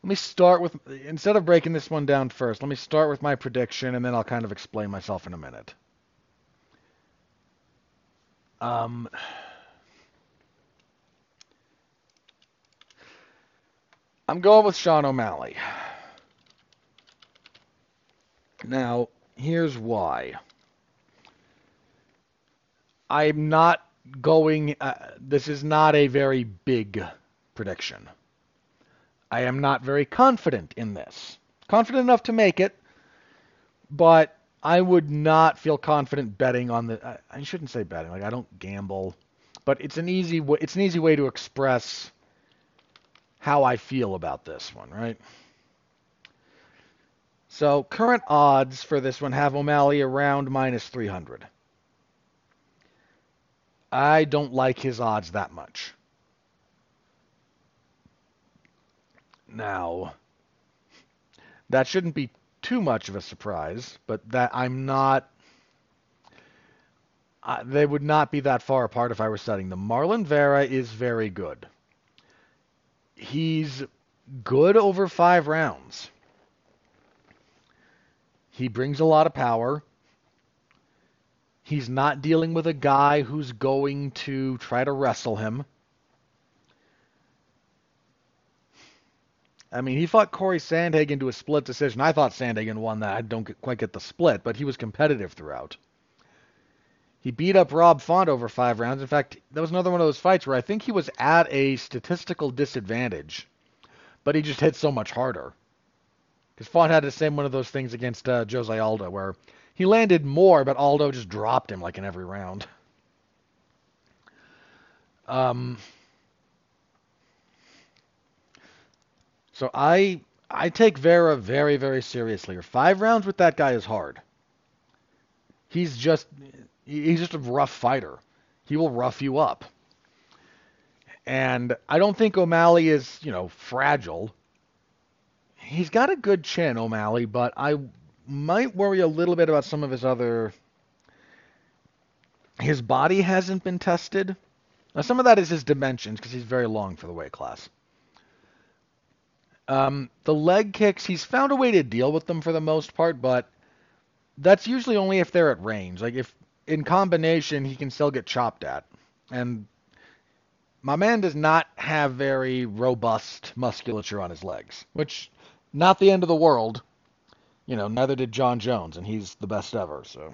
Let me start with, instead of breaking this one down first, let me start with my prediction, and then I'll kind of explain myself in a minute. Um... I'm going with Sean O'Malley. Now, here's why. I'm not going... Uh, this is not a very big prediction. I am not very confident in this. Confident enough to make it, but I would not feel confident betting on the... I, I shouldn't say betting. Like, I don't gamble. But it's an easy. It's an easy way to express how I feel about this one, right? So, current odds for this one have O'Malley around minus three hundred. I don't like his odds that much. Now, that shouldn't be too much of a surprise, but that I'm not... Uh, they would not be that far apart if I were studying them. Marlon Vera is very good. He's good over five rounds. He brings a lot of power. He's not dealing with a guy who's going to try to wrestle him. I mean, he fought Corey Sandhagen to a split decision. I thought Sandhagen won that. I don't get, quite get the split, but he was competitive throughout. He beat up Rob Font over five rounds. In fact, that was another one of those fights where I think he was at a statistical disadvantage, but he just hit so much harder. Because Font had the same one of those things against uh, Jose Aldo, where he landed more, but Aldo just dropped him like in every round. Um. So I I take Vera very, very seriously. Five rounds with that guy is hard. He's just... He's just a rough fighter. He will rough you up. And I don't think O'Malley is, you know, fragile. He's got a good chin, O'Malley, but I might worry a little bit about some of his other... His body hasn't been tested. Now, some of that is his dimensions, because he's very long for the weight class. Um, the leg kicks, he's found a way to deal with them for the most part, but that's usually only if they're at range. Like, if... In combination, he can still get chopped at. And my man does not have very robust musculature on his legs, which Not the end of the world. You know, neither did John Jones, and he's the best ever, so.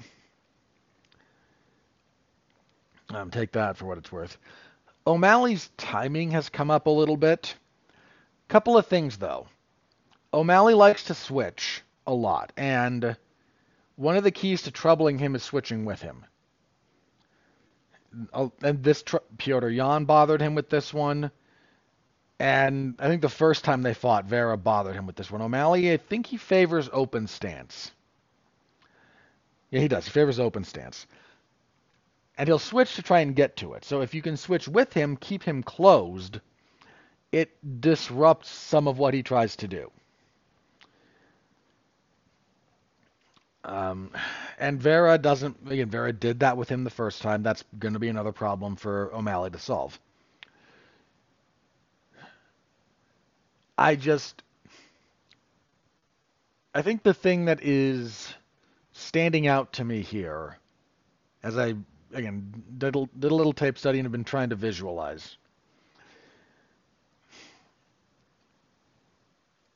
Um, take that for what it's worth. O'Malley's timing has come up a little bit. Couple of things, though. O'Malley likes to switch a lot, and one of the keys to troubling him is switching with him. And this tr- Petr Yan bothered him with this one. And I think the first time they fought, Vera bothered him with this one. O'Malley, I think he favors open stance. Yeah, he does. He favors open stance. And he'll switch to try and get to it. So if you can switch with him, keep him closed, it disrupts some of what he tries to do. Um, and Vera doesn't, again, Vera did that with him the first time. That's going to be another problem for O'Malley to solve. I just, I think the thing that is standing out to me here, as I, again, did a, did a little tape study and have been trying to visualize.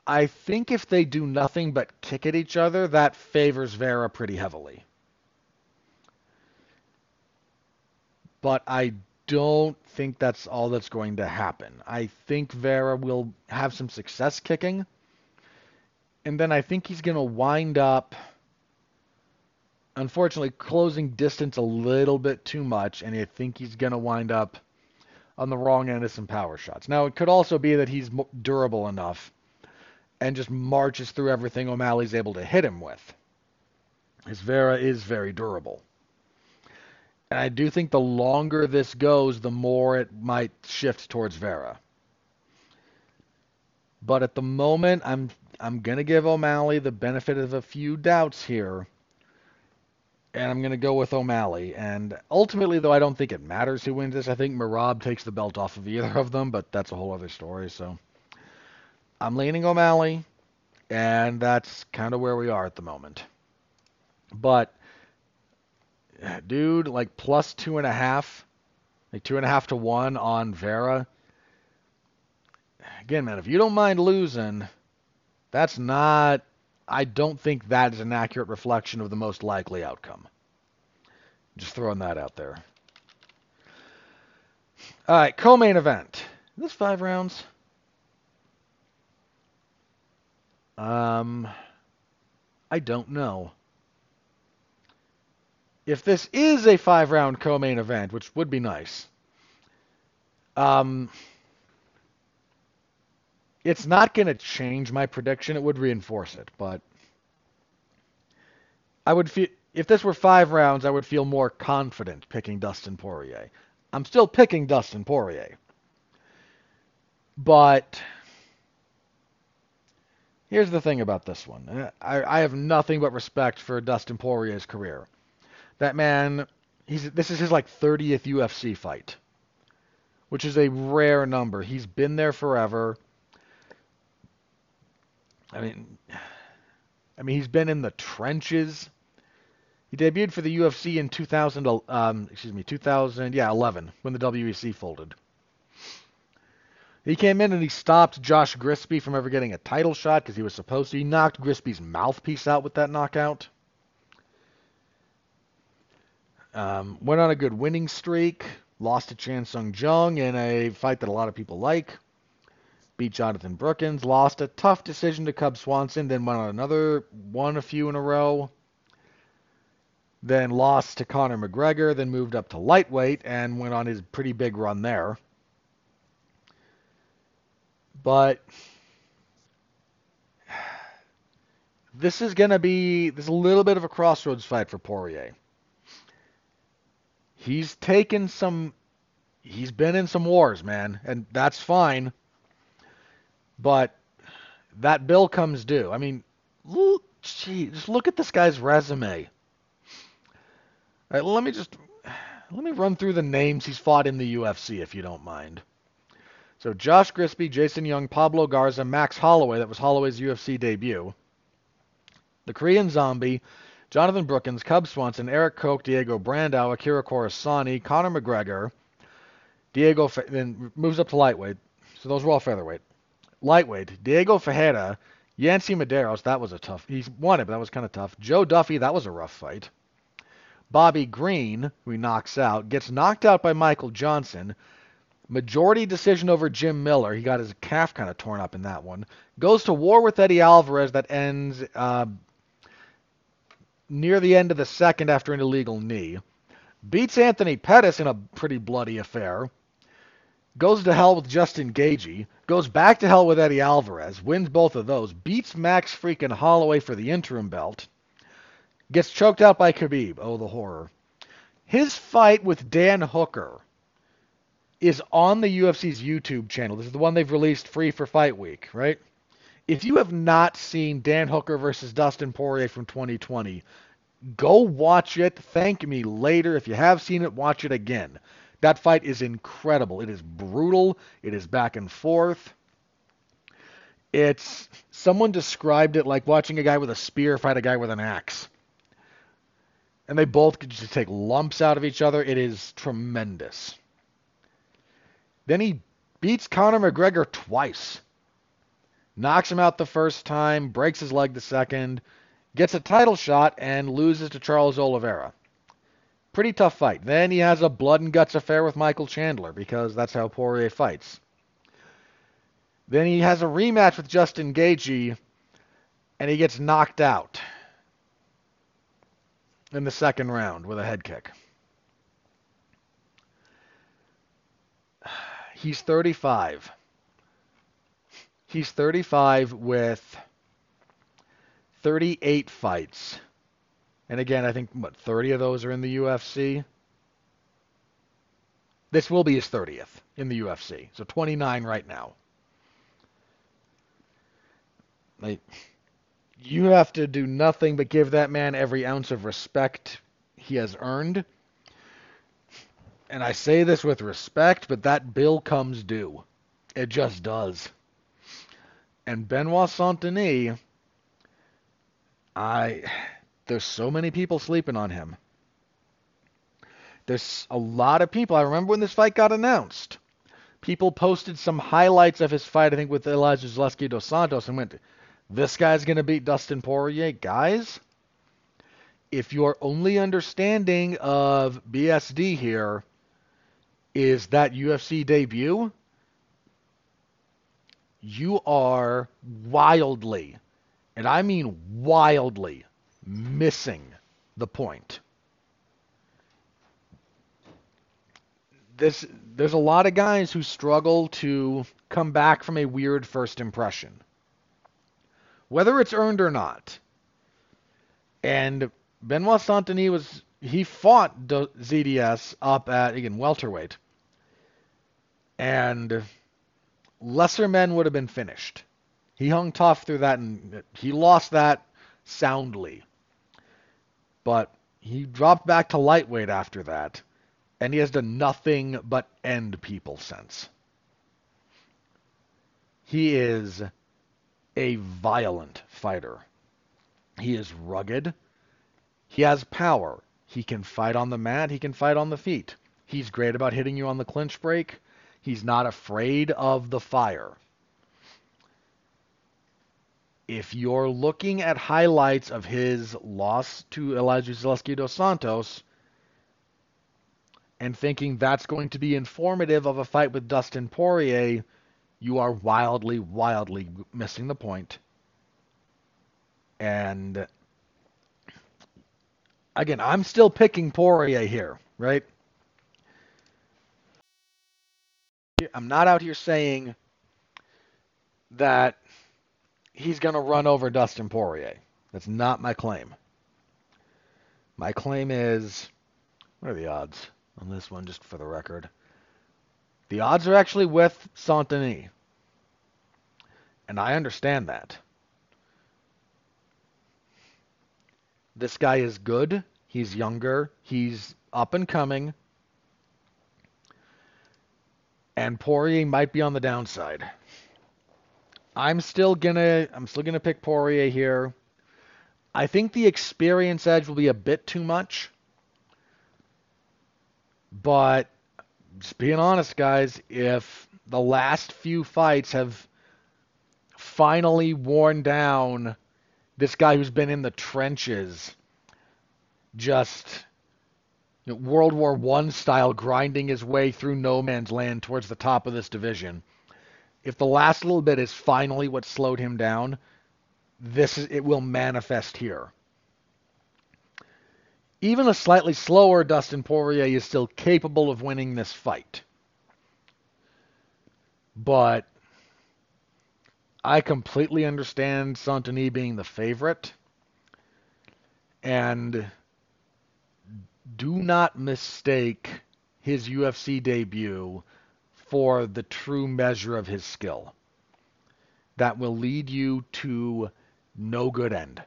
I think if they do nothing but kick at each other, that favors Vera pretty heavily. But I don't think that's all that's going to happen. I think Vera will have some success kicking. And then I think he's going to wind up, unfortunately, closing distance a little bit too much. And I think he's going to wind up on the wrong end of some power shots. Now, it could also be that he's durable enough and just marches through everything O'Malley's able to hit him with. His Vera is very durable. And I do think the longer this goes, the more it might shift towards Vera. But at the moment, I'm I'm going to give O'Malley the benefit of a few doubts here. And I'm going to go with O'Malley. And ultimately, though, I don't think it matters who wins this. I think Merab takes the belt off of either of them, but that's a whole other story, so I'm leaning O'Malley, and that's kind of where we are at the moment. But, dude, like plus two and a half, like two and a half to one on Vera. Again, man, if you don't mind losing, that's not, I don't think that is an accurate reflection of the most likely outcome. Just throwing that out there. All right, co-main event. Is this five rounds? Um, I don't know. If this is a five-round co-main event, which would be nice, um, it's not going to change my prediction. It would reinforce it, but I would feel if this were five rounds, I would feel more confident picking Dustin Poirier. I'm still picking Dustin Poirier, but here's the thing about this one. I, I have nothing but respect for Dustin Poirier's career. That man, he's this is his like thirtieth U F C fight, which is a rare number. He's been there forever. I mean, I mean he's been in the trenches. He debuted for the U F C in two thousand, um, excuse me, two thousand, yeah, eleven when the W E C folded. He came in and he stopped Josh Grisby from ever getting a title shot because he was supposed to. He knocked Grisby's mouthpiece out with that knockout. Um, went on a good winning streak. Lost to Chan Sung Jung in a fight that a lot of people like. Beat Jonathan Brookins. Lost a tough decision to Cub Swanson. Then went on another one a few in a row. Then lost to Conor McGregor. Then moved up to lightweight and went on his pretty big run there. But this is going to be this a little bit of a crossroads fight for Poirier. He's taken some, he's been in some wars, man, and that's fine. But that bill comes due. I mean, look, geez, just look at this guy's resume. All right, let me just let me run through the names he's fought in the U F C, if you don't mind. So Josh Grisby, Jason Young, Pablo Garza, Max Holloway, that was Holloway's U F C debut, the Korean Zombie, Jonathan Brookins, Cub Swanson, Eric Koch, Diego Brandao, Akira Korosani, Conor McGregor, Diego, then moves up to lightweight, so those were all featherweight, lightweight, Diego Ferreira, Yancy Medeiros, that was a tough... He won it, but that was kind of tough. Joe Duffy, that was a rough fight. Bobby Green, who he knocks out, gets knocked out by Michael Johnson. Majority decision over Jim Miller. He got his calf kind of torn up in that one. Goes to war with Eddie Alvarez. That ends uh, near the end of the second after an illegal knee. Beats Anthony Pettis in a pretty bloody affair. Goes to hell with Justin Gaethje. Goes back to hell with Eddie Alvarez. Wins both of those. Beats Max freaking Holloway for the interim belt. Gets choked out by Khabib. Oh, the horror. His fight with Dan Hooker is on the U F C's YouTube channel. This is the one they've released free for Fight Week, right? If you have not seen Dan Hooker versus Dustin Poirier from twenty twenty, go watch it. Thank me later. If you have seen it, watch it again. That fight is incredible. It is brutal. It is back and forth. It's, someone described it like watching a guy with a spear fight a guy with an axe. And they both could just take lumps out of each other. It is tremendous. Then he beats Conor McGregor twice. Knocks him out the first time, breaks his leg the second, gets a title shot, and loses to Charles Oliveira. Pretty tough fight. Then he has a blood and guts affair with Michael Chandler, because that's how Poirier fights. Then he has a rematch with Justin Gaethje, and he gets knocked out in the second round with a head kick. He's thirty-five. He's thirty-five with thirty-eight fights. And again, I think, what, thirty of those are in the U F C? This will be his thirtieth in the U F C. So twenty-nine right now. Like, you have to do nothing but give that man every ounce of respect he has earned. And I say this with respect, but that bill comes due. It just does. And Benoit Saint-Denis, I... there's so many people sleeping on him. There's a lot of people. I remember when this fight got announced. People posted some highlights of his fight, I think, with Elijah Zaleski dos Santos, and went, this guy's going to beat Dustin Poirier. Guys, if your only understanding of B S D here is that U F C debut, you are wildly, and I mean wildly, missing the point. This, there's a lot of guys who struggle to come back from a weird first impression, whether it's earned or not. And Benoit Saint-Denis was, he fought Z D S up at, again, welterweight, and lesser men would have been finished. He hung tough through that, and he lost that soundly. But he dropped back to lightweight after that, and he has done nothing but end people since. He is a violent fighter. He is rugged. He has power. He can fight on the mat. He can fight on the feet. He's great about hitting you on the clinch break. He's not afraid of the fire. If you're looking at highlights of his loss to Elijah Zaleski dos Santos and thinking that's going to be informative of a fight with Dustin Poirier, you are wildly, wildly missing the point. And again, I'm still picking Poirier here, right? I'm not out here saying that he's going to run over Dustin Poirier. That's not my claim. My claim is, what are the odds on this one, just for the record? The odds are actually with Saint-Denis. And I understand that. This guy is good. He's younger. He's up and coming. And Poirier might be on the downside. I'm still gonna I'm still gonna pick Poirier here. I think the experience edge will be a bit too much. But just being honest, guys, if the last few fights have finally worn down this guy who's been in the trenches, just you know, World War One style, grinding his way through no man's land towards the top of this division. If the last little bit is finally what slowed him down, this is, it will manifest here. Even a slightly slower Dustin Poirier is still capable of winning this fight. But I completely understand Saint-Denis being the favorite. And do not mistake his U F C debut for the true measure of his skill. That will lead you to no good end.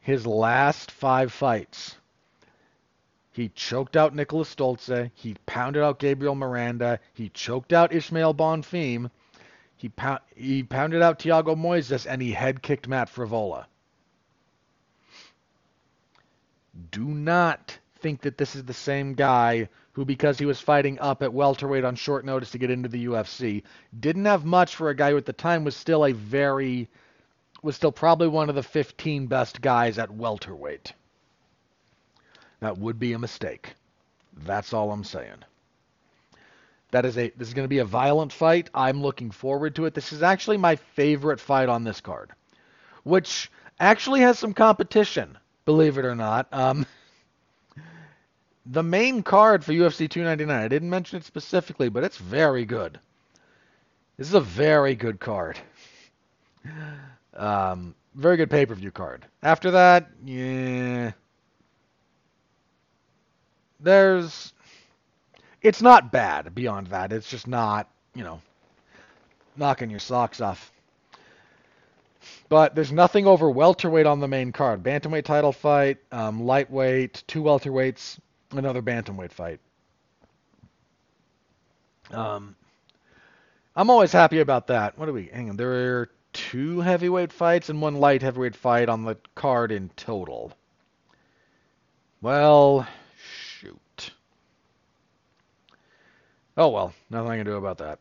His last five fights, he choked out Nicholas Stolze, he pounded out Gabriel Miranda, he choked out Ismael Bonfim, he, pound, he pounded out Thiago Moises, and he head-kicked Matt Frivola. Do not think that this is the same guy who, because he was fighting up at welterweight on short notice to get into the U F C, didn't have much for a guy who at the time was still a very... was still probably one of the fifteen best guys at welterweight. That would be a mistake. That's all I'm saying. That is a this is going to be a violent fight. I'm looking forward to it. This is actually my favorite fight on this card, which actually has some competition, believe it or not. Um, the main card for U F C two ninety-nine, I didn't mention it specifically, but it's very good. This is a very good card. Um, very good pay-per-view card. After that, yeah, there's, it's not bad beyond that. It's just not, you know, knocking your socks off. But there's nothing over welterweight on the main card. Bantamweight title fight, um, lightweight, two welterweights, another bantamweight fight. Um, I'm always happy about that. What do we, hang on, there are two heavyweight fights and one light heavyweight fight on the card in total. Well, shoot. Oh, well, nothing I can do about that.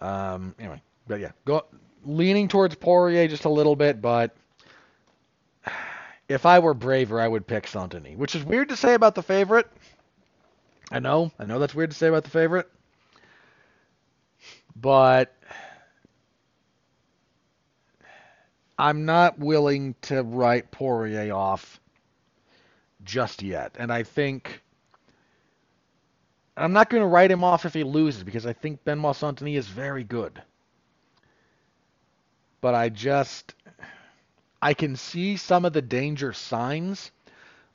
Um, anyway, but yeah, go, leaning towards Poirier just a little bit, but if I were braver, I would pick Saint-Denis, which is weird to say about the favorite. I know, I know that's weird to say about the favorite, but I'm not willing to write Poirier off just yet. And I think... I'm not going to write him off if he loses, because I think Benoit Saint-Denis is very good. But I just... I can see some of the danger signs,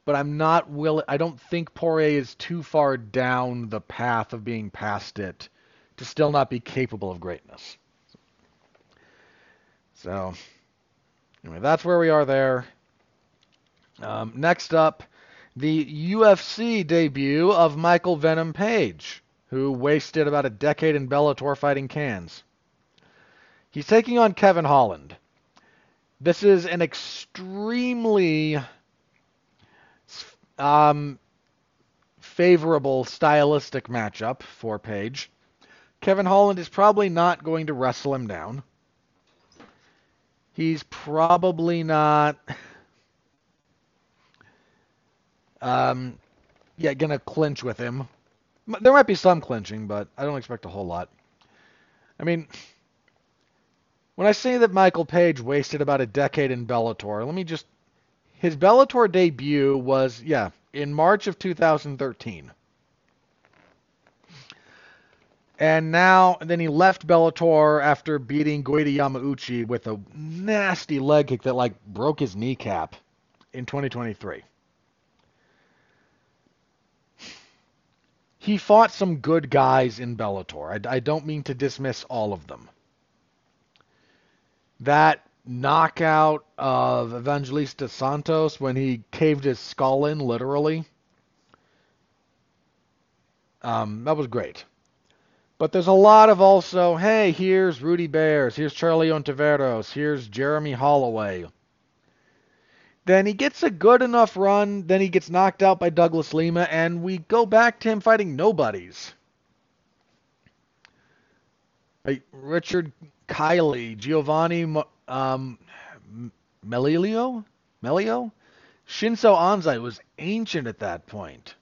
but I'm not willing... I don't think Poirier is too far down the path of being past it to still not be capable of greatness. So... Anyway, that's where we are there. Um, next up, the U F C debut of Michael Venom Page, who wasted about a decade in Bellator fighting cans. He's taking on Kevin Holland. This is an extremely um, favorable stylistic matchup for Page. Kevin Holland is probably not going to wrestle him down. He's probably not um, yeah, going to clinch with him. There might be some clinching, but I don't expect a whole lot. I mean, when I say that Michael Page wasted about a decade in Bellator, let me just... His Bellator debut was, yeah, in March of two thousand thirteen. And now, and then he left Bellator after beating Goiti Yamauchi with a nasty leg kick that, like, broke his kneecap in twenty twenty-three. He fought some good guys in Bellator. I, I don't mean to dismiss all of them. That knockout of Evangelista Santos when he caved his skull in, literally, um, that was great. But there's a lot of also, hey, here's Rudy Bears, here's Charlie Ontiveros, here's Jeremy Holloway. Then he gets a good enough run, then he gets knocked out by Douglas Lima, and we go back to him fighting nobodies. Right, Richard Kiley, Giovanni um, Melilio, Melio, Shinso Anzai was ancient at that point.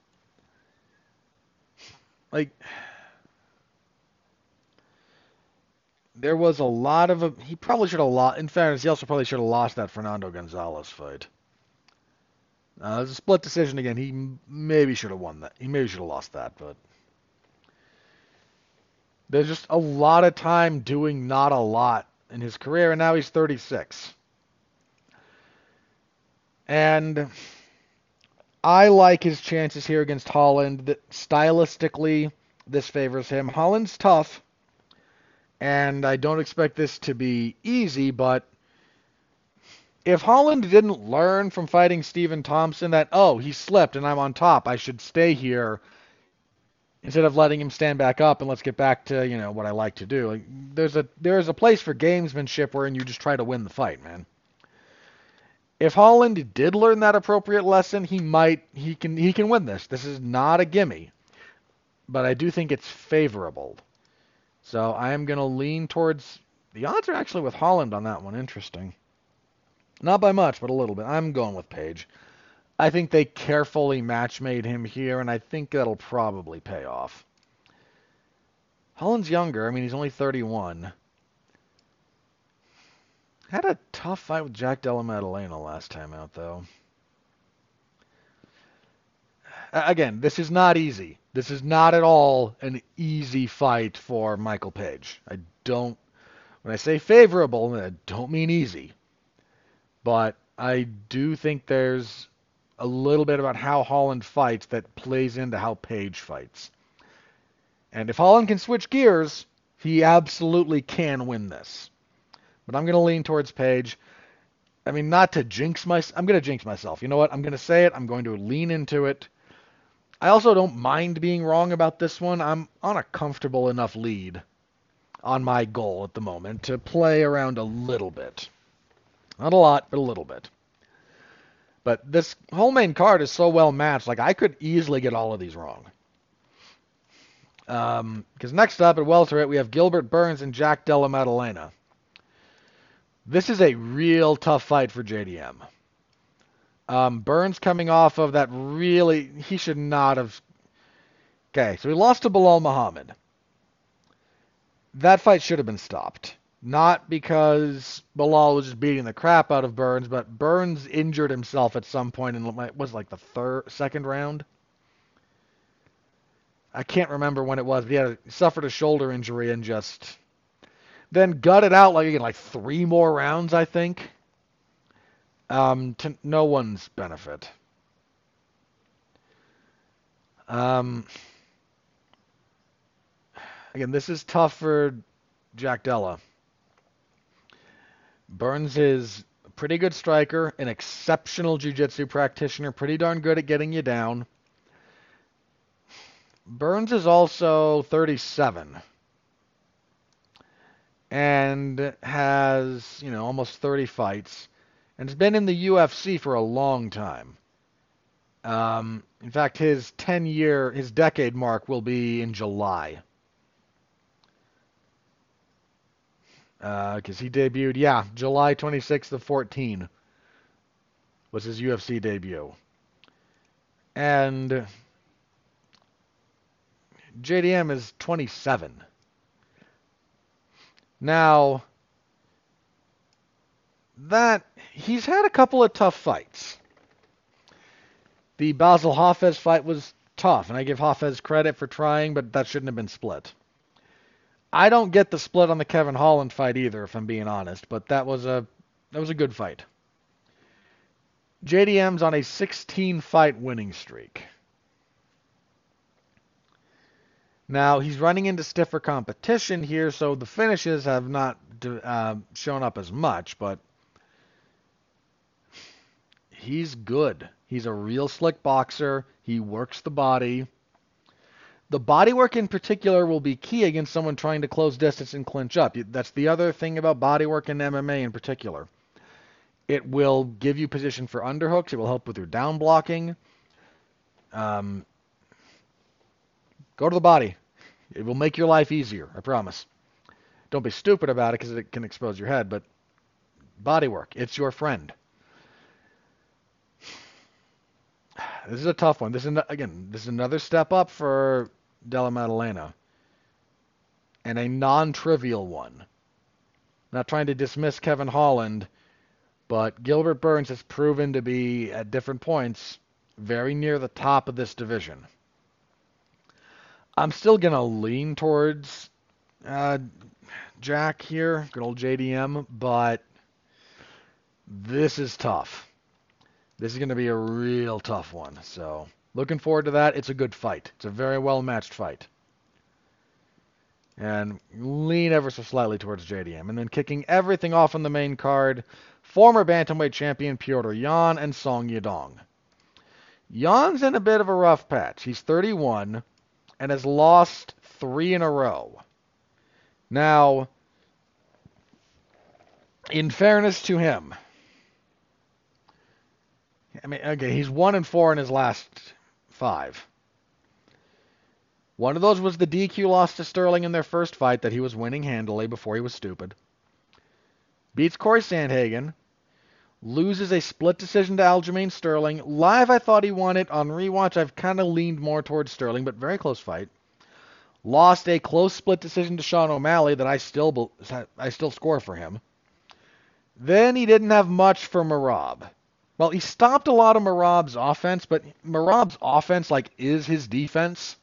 Like, there was a lot of a. He probably should have lost. In fairness, he also probably should have lost that Fernando Gonzalez fight. Uh, it was a split decision again. He maybe should have won that. He maybe should have lost that, but there's just a lot of time doing not a lot in his career, and now he's thirty-six. And I like his chances here against Holland. Stylistically, this favors him. Holland's tough, and I don't expect this to be easy, but if Holland didn't learn from fighting Stephen Thompson that, oh, he slipped and I'm on top, I should stay here instead of letting him stand back up and let's get back to, you know, what I like to do. Like, there's a there's a place for gamesmanship wherein you just try to win the fight, man. If Holland did learn that appropriate lesson, he might he can he can win this. This is not a gimme, but I do think it's favorable. So I am going to lean towards the odds are actually with Holland on that one. Interesting. Not by much, but a little bit. I'm going with Page. I think they carefully match-made him here, and I think that'll probably pay off. Holland's younger. I mean, he's only thirty-one. Had a tough fight with Jack Della Maddalena last time out, though. Again, this is not easy. This is not at all an easy fight for Michael Page. I don't... When I say favorable, I don't mean easy. But I do think there's a little bit about how Holland fights that plays into how Page fights. And if Holland can switch gears, he absolutely can win this. But I'm going to lean towards Page. I mean, not to jinx myself. I'm going to jinx myself. You know what? I'm going to say it. I'm going to lean into it. I also don't mind being wrong about this one. I'm on a comfortable enough lead on my goal at the moment to play around a little bit. Not a lot, but a little bit. But this whole main card is so well matched, like, I could easily get all of these wrong. Because um, next up at welterweight, we have Gilbert Burns and Jack Della Maddalena. This is a real tough fight for J D M. Um, Burns coming off of that really... He should not have... Okay, so he lost to Bilal Muhammad. That fight should have been stopped. Not because Bilal was just beating the crap out of Burns, but Burns injured himself at some point in, was like the third, second round? I can't remember when it was, but he had, suffered a shoulder injury and just then gutted out like, again, like three more rounds, I think, um, to no one's benefit. Um, again, this is tough for Jack Della. Burns is a pretty good striker, an exceptional jiu-jitsu practitioner, pretty darn good at getting you down. Burns is also thirty-seven and has, you know, almost thirty fights and has been in the U F C for a long time. Um, in fact, his ten-year, his decade mark will be in July. Because uh, he debuted, yeah, July twenty-sixth of fourteen was his U F C debut. And J D M is twenty-seven. Now, that, he's had a couple of tough fights. The Basil Hafez fight was tough, and I give Hafez credit for trying, but that shouldn't have been split. I don't get the split on the Kevin Holland fight either, if I'm being honest, but that was a that was a good fight. J D M's on a sixteen-fight winning streak. Now, he's running into stiffer competition here, so the finishes have not uh, shown up as much, but he's good. He's a real slick boxer. He works the body. The body work in particular will be key against someone trying to close distance and clinch up. That's the other thing about body work in M M A in particular. It will give you position for underhooks. It will help with your down blocking. Um, go to the body. It will make your life easier, I promise. Don't be stupid about it because it can expose your head, but body work, it's your friend. This is a tough one. This is, again, this is another step up for Della Maddalena. And a non-trivial one. Not trying to dismiss Kevin Holland, but Gilbert Burns has proven to be, at different points, very near the top of this division. I'm still going to lean towards uh, Jack here, good old J D M, but this is tough. This is going to be a real tough one. So, looking forward to that. It's a good fight. It's a very well-matched fight. And lean ever so slightly towards J D M. And then kicking everything off on the main card, former bantamweight champion Petr Yan and Song Yadong. Yan's in a bit of a rough patch. He's thirty-one and has lost three in a row. Now, in fairness to him, I mean, okay, he's one and four in his last five. One of those was the D Q loss to Sterling in their first fight that he was winning handily before he was stupid. Beats Corey Sandhagen. Loses a split decision to Aljamain Sterling. Live, I thought he won it. On rewatch, I've kind of leaned more towards Sterling, but very close fight. Lost a close split decision to Sean O'Malley that I still I still score for him. Then he didn't have much for Merab. Well, he stopped a lot of Merab's offense, but Merab's offense, like, is his defense.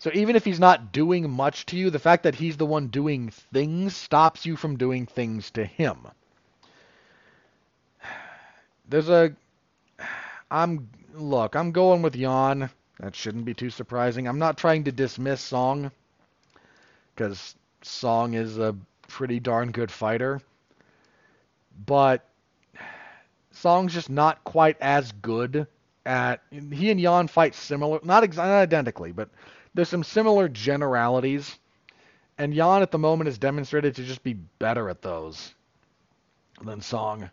So even if he's not doing much to you, the fact that he's the one doing things stops you from doing things to him. There's a... I'm... Look, I'm going with Yan. That shouldn't be too surprising. I'm not trying to dismiss Song, because Song is a pretty darn good fighter. But Song's just not quite as good at... He and Yan fight similar... Not, ex- not identically, but... There's some similar generalities, and Yan at the moment has demonstrated to just be better at those than Song.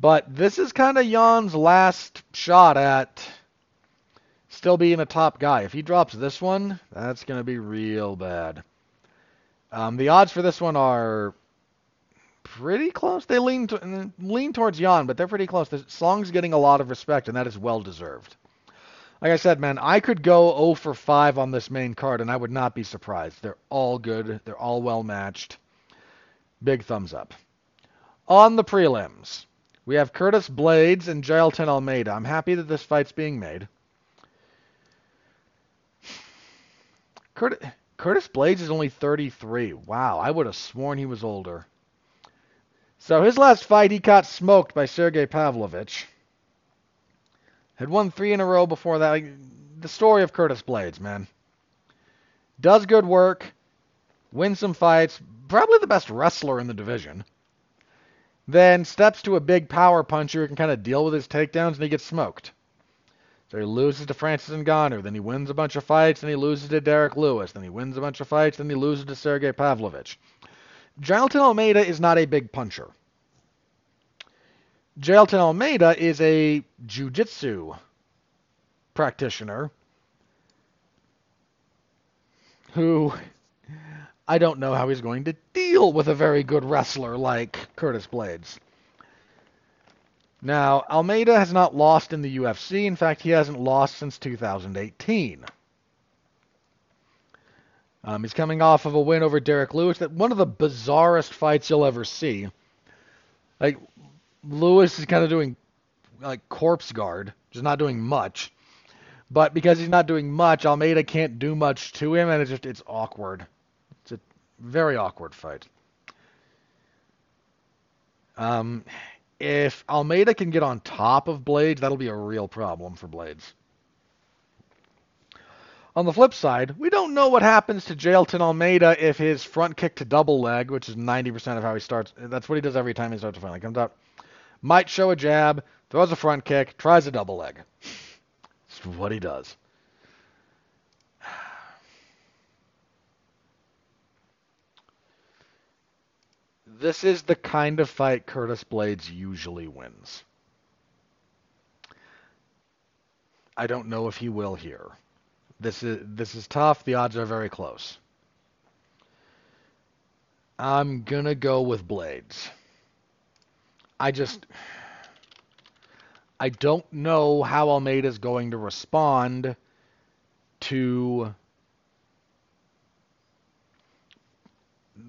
But this is kind of Yan's last shot at still being a top guy. If he drops this one, that's going to be real bad. Um, the odds for this one are pretty close. They lean to, lean towards Yan, but they're pretty close. The Song's getting a lot of respect, and that is well-deserved. Like I said, man, I could go zero for five on this main card, and I would not be surprised. They're all good. They're all well-matched. Big thumbs up. On the prelims, we have Curtis Blades and Jailton Almeida. I'm happy that this fight's being made. Curt- Curtis Blades is only thirty-three. Wow, I would have sworn he was older. So his last fight, he got smoked by Sergey Pavlovich. Had won three in a row before that. The story of Curtis Blades, man. Does good work. Wins some fights. Probably the best wrestler in the division. Then steps to a big power puncher who can kind of deal with his takedowns, and he gets smoked. So he loses to Francis Ngannou. Then he wins a bunch of fights. Then he loses to Derek Lewis. Then he wins a bunch of fights. Then he loses to Sergey Pavlovich. Jailton Almeida is not a big puncher. Jailton Almeida is a jiu-jitsu practitioner who I don't know how he's going to deal with a very good wrestler like Curtis Blades. Now, Almeida has not lost in the U F C. In fact, he hasn't lost since two thousand eighteen. Um, he's coming off of a win over Derek Lewis, that one of the bizarrest fights you'll ever see. Like... Lewis is kind of doing, like, corpse guard. Just not doing much. But because he's not doing much, Almeida can't do much to him, and it's just, it's awkward. It's a very awkward fight. Um, if Almeida can get on top of Blades, that'll be a real problem for Blades. On the flip side, we don't know what happens to Jailton Almeida if his front kick to double leg, which is ninety percent of how he starts, that's what he does every time he starts a fight. He comes up, might show a jab, throws a front kick, tries a double leg. That's what he does. This is the kind of fight Curtis Blades usually wins. I don't know if he will here. This is this is tough. The odds are very close. I'm going to go with Blades. I just... I don't know how Almeida's going to respond to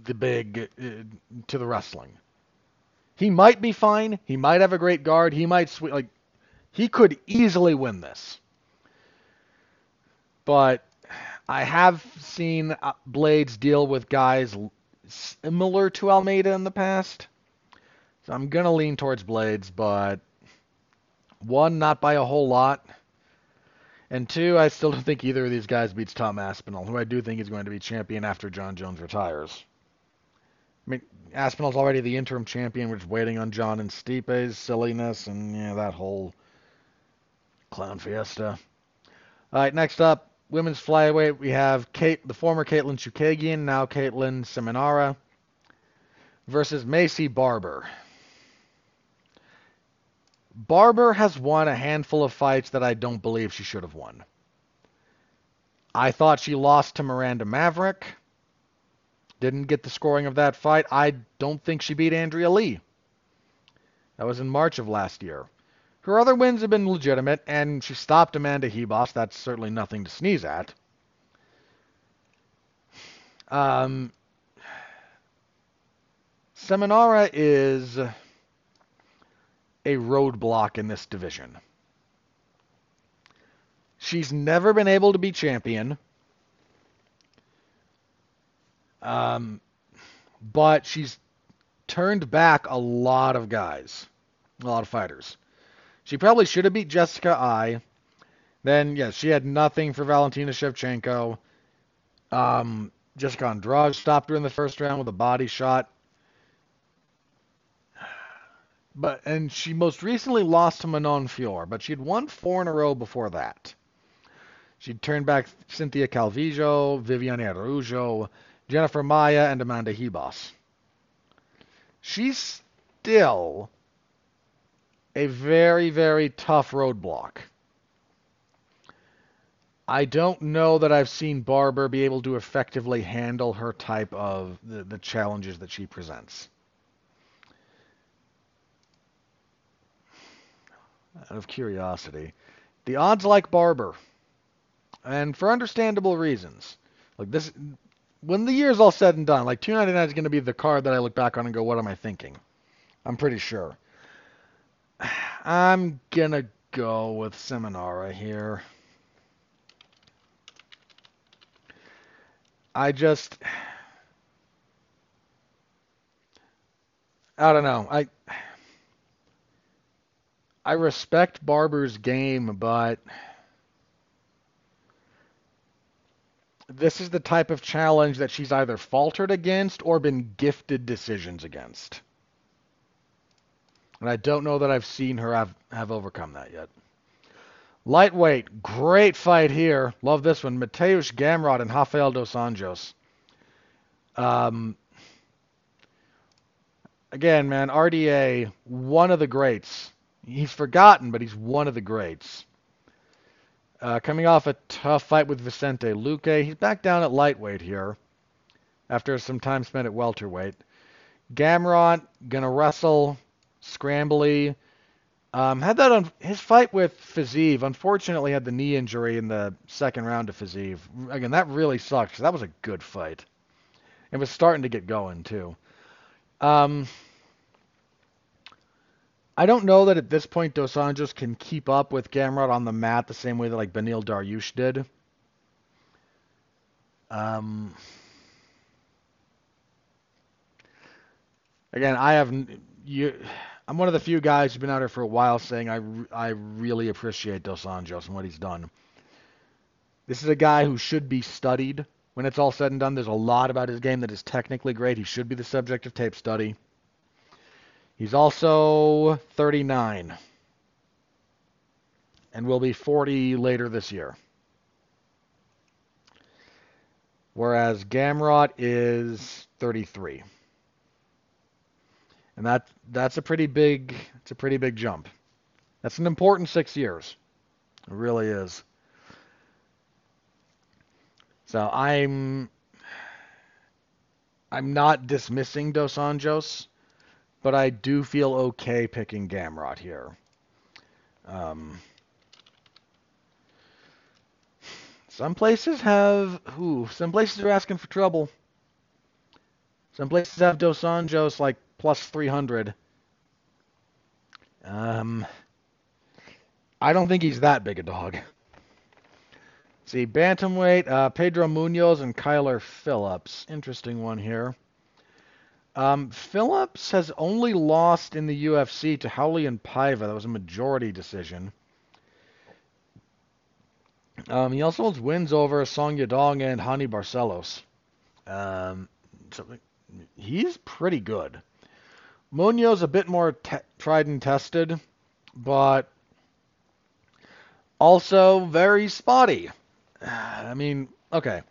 the big... Uh, to the wrestling. He might be fine. He might have a great guard. He might... Sw- like, he could easily win this. But I have seen Blades deal with guys similar to Almeida in the past. So I'm going to lean towards Blades, but one, not by a whole lot. And two, I still don't think either of these guys beats Tom Aspinall, who I do think is going to be champion after John Jones retires. I mean, Aspinall's already the interim champion, which is waiting on John and Stipe's silliness and yeah, that whole clown fiesta. All right, next up, women's flyweight, we have Kate, the former Caitlin Chukagian, now Caitlin Seminara, versus Macy Barber. Barber has won a handful of fights that I don't believe she should have won. I thought she lost to Miranda Maverick. Didn't get the scoring of that fight. I don't think she beat Andrea Lee. That was in March of last year. Her other wins have been legitimate, and she stopped Amanda Hebos. That's certainly nothing to sneeze at. Um, Seminara is a roadblock in this division. She's never been able to be champion. Um, but she's turned back a lot of guys, a lot of fighters. She probably should have beat Jessica Ai. Then, yes, yeah, she had nothing for Valentina Shevchenko. Um, Jessica Andrade stopped her in the first round with a body shot. But and she most recently lost to Manon Fior, but she'd won four in a row before that. She'd turned back Cynthia Calvillo, Viviane Araújo, Jennifer Maia, and Amanda Hebos. She's still a very, very tough roadblock. I don't know that I've seen Barber be able to effectively handle her type of the, the challenges that she presents. Out of curiosity, the odds like Barber, and for understandable reasons. Like this, when the year's all said and done, like two ninety-nine is going to be the card that I look back on and go, "What am I thinking?" I'm pretty sure. I'm gonna go with Seminara here. I just... I don't know. I I respect Barber's game, but this is the type of challenge that she's either faltered against or been gifted decisions against. And I don't know that I've seen her have, have overcome that yet. Lightweight, great fight here. Love this one. Mateusz Gamrot and Rafael dos Anjos. Um, again, man, R D A, one of the greats. He's forgotten, but he's one of the greats. Uh, coming off a tough fight with Vicente Luque. He's back down at lightweight here after some time spent at welterweight. Gamrot, going to wrestle... Scrambly. Um, had that on his fight with Fiziev. Unfortunately, had the knee injury in the second round of Fiziev. Again, that really sucked because that was a good fight. It was starting to get going, too. Um, I don't know that at this point Dos Anjos can keep up with Gamrot on the mat the same way that like Benil Dariush did. Um, again, I have... You, I'm one of the few guys who's been out here for a while saying I, I really appreciate Dos Anjos and what he's done. This is a guy who should be studied. When it's all said and done, there's a lot about his game that is technically great. He should be the subject of tape study. He's also thirty-nine and will be forty later this year. Whereas Gamrot is thirty-three. And that that's a pretty big it's a pretty big jump. That's an important six years. It really is. So I'm I'm not dismissing Dos Anjos, but I do feel okay picking Gamrot here. Um, some places have... Ooh, some places are asking for trouble. Some places have Dos Anjos like plus three hundred. Um, I don't think he's that big a dog. See, bantamweight, uh, Pedro Munoz and Kyler Phillips. Interesting one here. Um, Phillips has only lost in the U F C to Howley and Paiva. That was a majority decision. Um, he also holds wins over Song Yadong and Hani Barcelos. Um, so he's pretty good. Munoz a bit more te- tried and tested, but also very spotty. I mean, okay.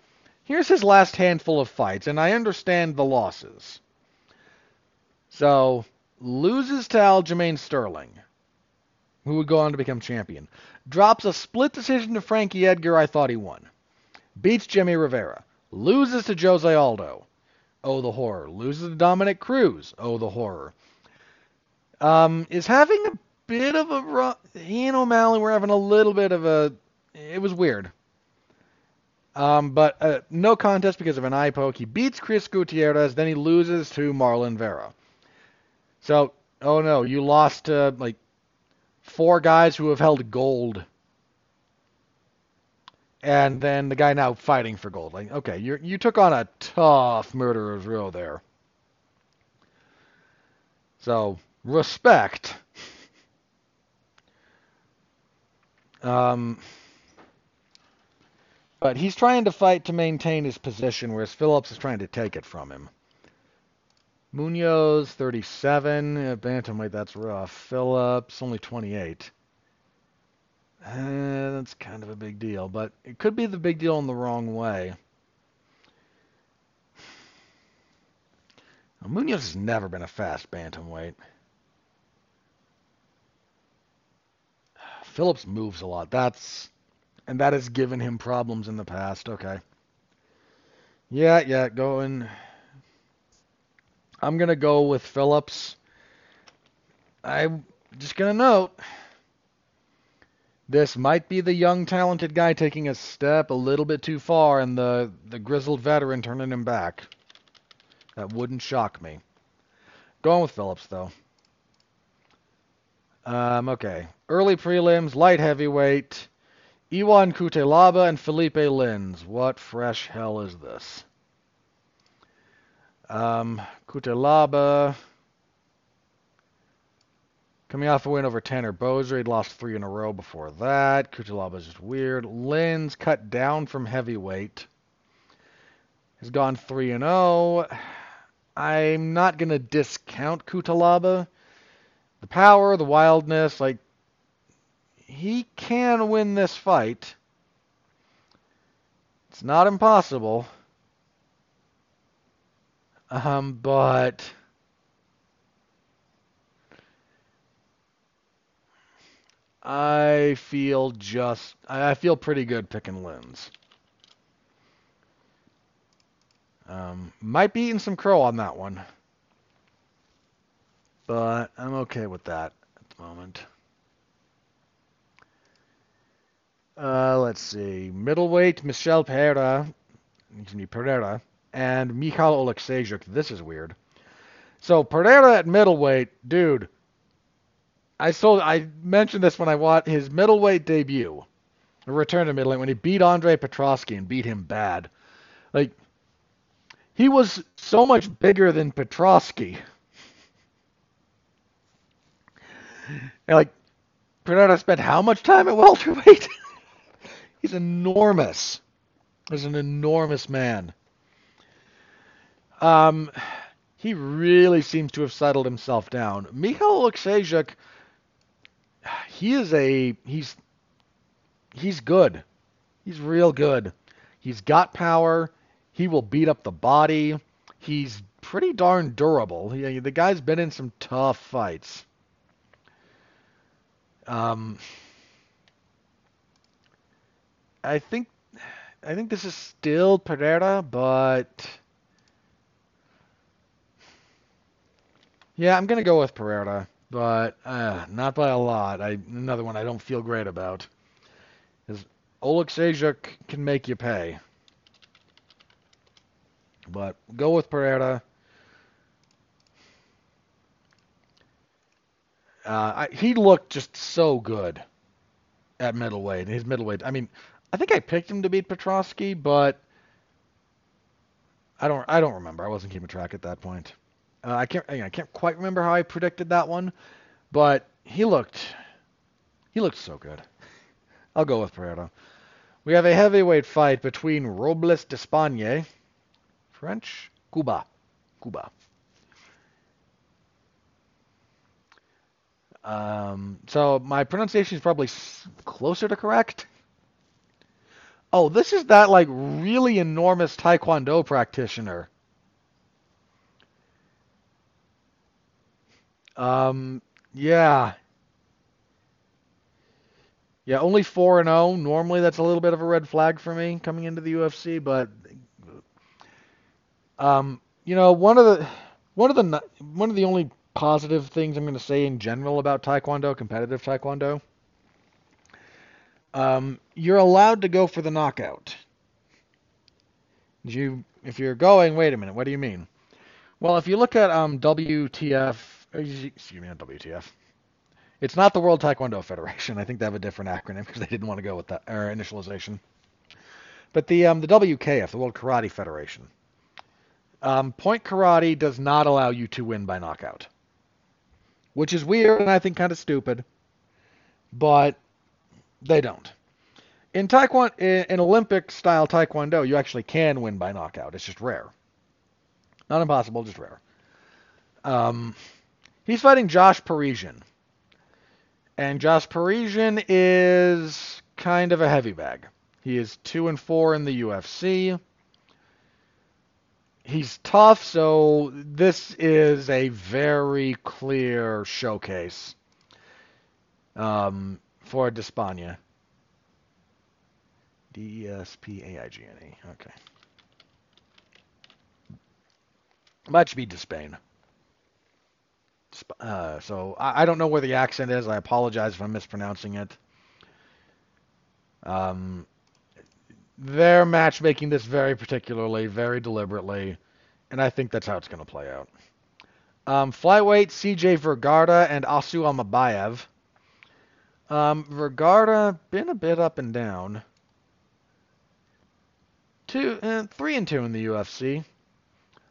Here's his last handful of fights, and I understand the losses. So, loses to Aljamain Sterling, who would go on to become champion. Drops a split decision to Frankie Edgar, I thought he won. Beats Jimmy Rivera. Loses to Jose Aldo. Oh, the horror. Loses to Dominic Cruz. Oh, the horror. Um, is having a bit of a run. He and O'Malley were having a little bit of a... It was weird. Um, but uh, no contest because of an eye poke. He beats Chris Gutierrez, then he loses to Marlon Vera. So, oh no, you lost to, uh, like, four guys who have held gold. And then the guy now fighting for gold. Like, okay, you you took on a tough murderer's row there. So, respect. um... But he's trying to fight to maintain his position, whereas Phillips is trying to take it from him. Munoz, thirty-seven. Uh, bantamweight, that's rough. Phillips, only twenty-eight. Uh, that's kind of a big deal, but it could be the big deal in the wrong way. Now, Munoz has never been a fast bantamweight. Phillips moves a lot. That's... And that has given him problems in the past. Okay. Yeah, yeah, going. I'm going to go with Phillips. I'm just going to note, this might be the young, talented guy taking a step a little bit too far and the, the grizzled veteran turning him back. That wouldn't shock me. Going with Phillips, though. Um, okay. Early prelims, light heavyweight. Iwan Kutelaba and Felipe Lins. What fresh hell is this? Um, Kutelaba. Coming off a win over Tanner Bowser. He'd lost three in a row before that. Kutelaba's just weird. Lins cut down from heavyweight. Has gone three and oh. I'm not going to discount Kutelaba. The power, the wildness, like, he can win this fight. It's not impossible. Um, but... I feel just... I feel pretty good picking Lins. Um, might be eating some crow on that one. But I'm okay with that at the moment. Uh, let's see. Middleweight, Michel Pereira, excuse me, Pereira, and Michal Oleksajuk. This is weird. So Pereira at middleweight, dude. I sold. I mentioned this when I watched his middleweight debut, a return to middleweight when he beat Andre Petrovsky and beat him bad. Like, he was so much bigger than Petrovsky. And like, Pereira spent how much time at welterweight? He's enormous. He's an enormous man. Um, he really seems to have settled himself down. Michal Oleksajuk, he is a, he's, he's good. He's real good. He's got power. He will beat up the body. He's pretty darn durable. He, the guy's been in some tough fights. Um... I think I think this is still Pereira, but Yeah, I'm going to go with Pereira, but uh, not by a lot. I, another one I don't feel great about is Oleksijuk can make you pay. But go with Pereira. Uh, I, he looked just so good at middleweight. His middleweight. I mean, I think I picked him to beat Petrosky, but I don't. I don't remember. I wasn't keeping track at that point. Uh, I can't. I can't quite remember how I predicted that one, but he looked. He looked so good. I'll go with Pereira. We have a heavyweight fight between Robles d'Espagne, French, Cuba, Cuba. Um, so my pronunciation is probably closer to correct. Oh, this is that like really enormous Taekwondo practitioner. Um, yeah. Yeah, only four and oh. Normally that's a little bit of a red flag for me coming into the U F C, but um, you know, one of the one of the one of the only positive things I'm going to say in general about Taekwondo, competitive Taekwondo. Um, you're allowed to go for the knockout. You, if you're going, wait a minute, what do you mean? Well, if you look at um, W T F, excuse me, not W T F. It's not the World Taekwondo Federation. I think they have a different acronym because they didn't want to go with that or initialization. But the um, the W K F, the World Karate Federation. Um, point karate does not allow you to win by knockout. Which is weird and I think kind of stupid, but they don't. In taekwondo, in, in Olympic-style taekwondo, you actually can win by knockout. It's just rare. Not impossible, just rare. Um, he's fighting Josh Parisian. And Josh Parisian is kind of a heavy bag. He is two and four in the U F C. He's tough, so this is a very clear showcase um, for Despagne. D E S P A I G N E. Okay. Might should be Despagne. Uh, so I, I don't know where the accent is. I apologize if I'm mispronouncing it. Um... They're matchmaking this very particularly, very deliberately, and I think that's how it's going to play out. Um, flyweight, C J Vergara and Asu Amabayev. Um, Vergara, been a bit up and down. Two, eh, three and two in the U F C.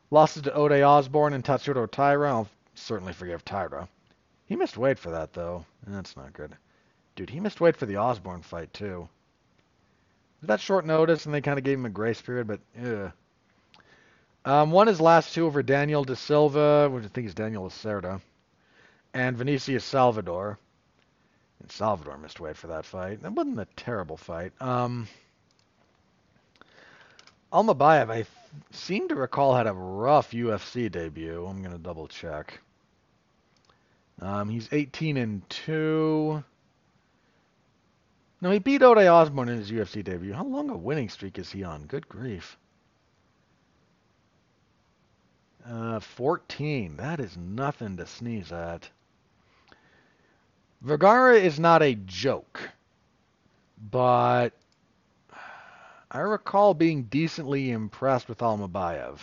Losses to Ode Osborne and Tatsuro Taira. I'll certainly forgive Taira. He missed weight for that, though. That's not good. Dude, he missed weight for the Osborne fight, too. That short notice, and they kind of gave him a grace period, but yeah. Um, won his last two over Daniel De Silva, which I think is Daniel Lacerda, and Vinicius Salvador. And Salvador missed weight for that fight. That wasn't a terrible fight. Um, Almabayev, I seem to recall, had a rough U F C debut. I'm going to double check. Um, he's eighteen and two. No, he beat Ode Osborne in his U F C debut. How long a winning streak is he on? Good grief. Uh, fourteen. That is nothing to sneeze at. Vergara is not a joke, but I recall being decently impressed with Almabayev.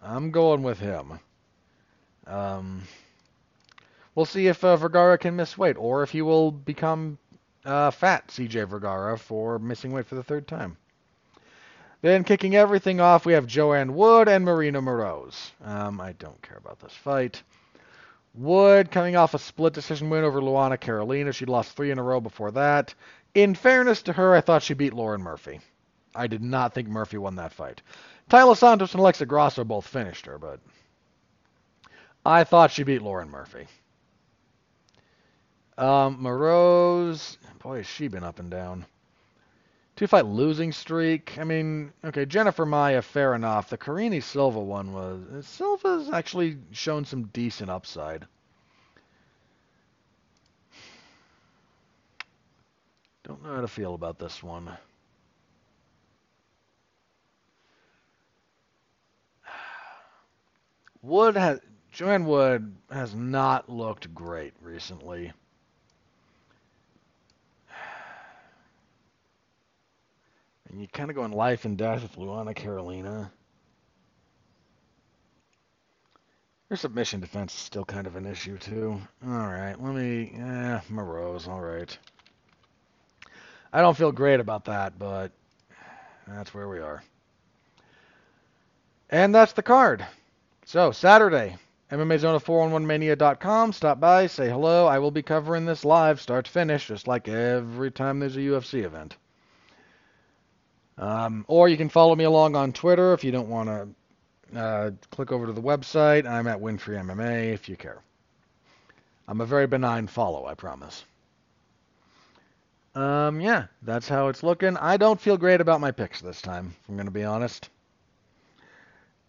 I'm going with him. Um... We'll see if uh, Vergara can miss weight, or if he will become uh, fat, C J Vergara, for missing weight for the third time. Then kicking everything off, we have Joanne Wood and Marina Moroz. Um, I don't care about this fight. Wood coming off a split decision win over Luana Carolina. She'd lost three in a row before that. In fairness to her, I thought she beat Lauren Murphy. I did not think Murphy won that fight. Tyler Santos and Alexa Grasso both finished her, but I thought she beat Lauren Murphy. Um, Moroz, boy, has she been up and down. Two-fight losing streak. I mean, okay, Jennifer Maia, fair enough. The Carini Silva one was... Silva's actually shown some decent upside. Don't know how to feel about this one. Wood has Joanne Wood has not looked great recently. And you kind of go in life and death with Luana Carolina. Her submission defense is still kind of an issue, too. All right, let me... Eh, Morose, all right. I don't feel great about that, but that's where we are. And that's the card. So, Saturday, M M A Zone four one one Mania dot com. Stop by, say hello. I will be covering this live, start to finish, just like every time there's a U F C event. Um, or you can follow me along on Twitter if you don't want to... Uh, click over to the website. I'm at Winfrey M M A if you care. I'm a very benign follow, I promise. Um, yeah, that's how it's looking. I don't feel great about my picks this time, if I'm going to be honest.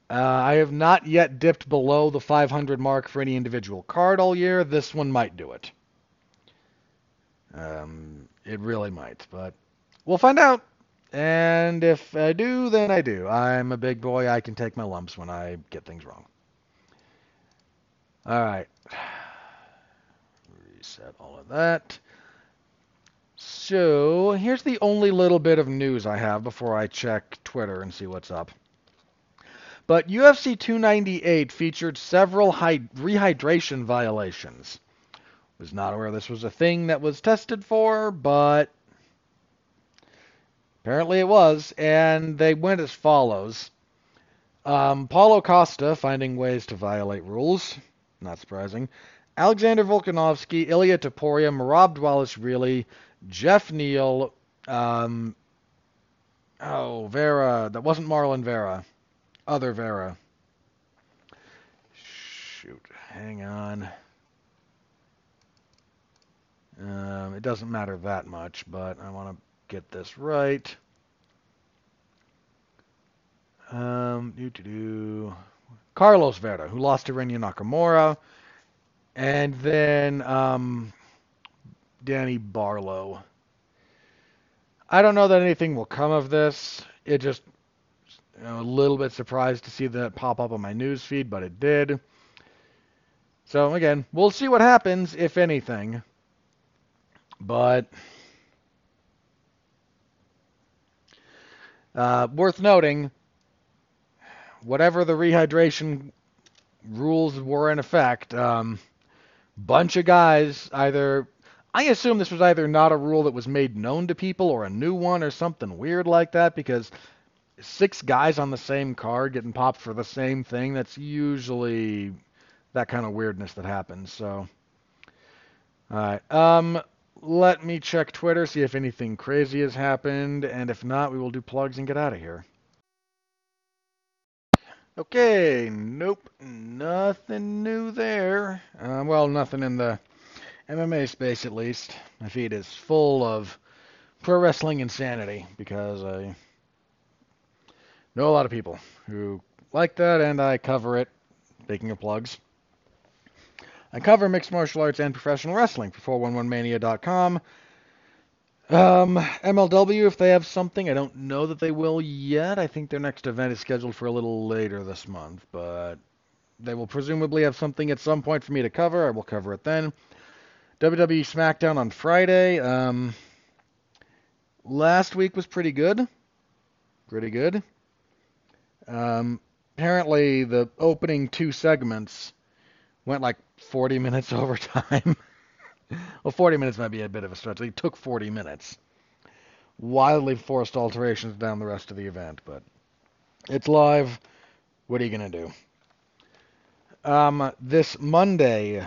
Uh, I have not yet dipped below the five hundred mark for any individual card all year. This one might do it. Um, it really might, but we'll find out. And if I do, then I do. I'm a big boy. I can take my lumps when I get things wrong. All right. Reset all of that. So here's the only little bit of news I have before I check Twitter and see what's up. But U F C two ninety-eight featured several rehydration violations. Was not aware this was a thing that was tested for, but... Apparently it was, and they went as follows. Um, Paulo Costa, finding ways to violate rules. Not surprising. Alexander Volkanovski, Ilia Topuria, Merab Dvalishvili, Jeff Neal, um, oh, Vera. That wasn't Marlon Vera. Other Vera. Shoot, hang on. Um, it doesn't matter that much, but I want to... get this right. Um, doo -doo -doo. Carlos Vera, who lost to Renya Nakamura. And then um, Danny Barlow. I don't know that anything will come of this. It just, you know, a little bit surprised to see that pop up on my news feed, but it did. So, again, we'll see what happens, if anything. But... Uh, worth noting, whatever the rehydration rules were in effect, um, bunch of guys either... I assume this was either not a rule that was made known to people or a new one or something weird like that, because six guys on the same card getting popped for the same thing, that's usually that kind of weirdness that happens. So, all right. Um... Let me check Twitter, see if anything crazy has happened, and if not, we will do plugs and get out of here. Okay, nope, nothing new there. Uh, well, nothing in the M M A space, at least. My feed is full of pro wrestling insanity, because I know a lot of people who like that, and I cover it, speaking of plugs. I cover mixed martial arts and professional wrestling for four one one mania dot com. Um, M L W, if they have something, I don't know that they will yet. I think their next event is scheduled for a little later this month, but they will presumably have something at some point for me to cover. I will cover it then. W W E SmackDown on Friday. Um, last week was pretty good. Pretty good. Um, apparently, the opening two segments... went like forty minutes overtime. Well, forty minutes might be a bit of a stretch. It took forty minutes. Wildly forced alterations down the rest of the event, but it's live. What are you going to do? Um, this Monday,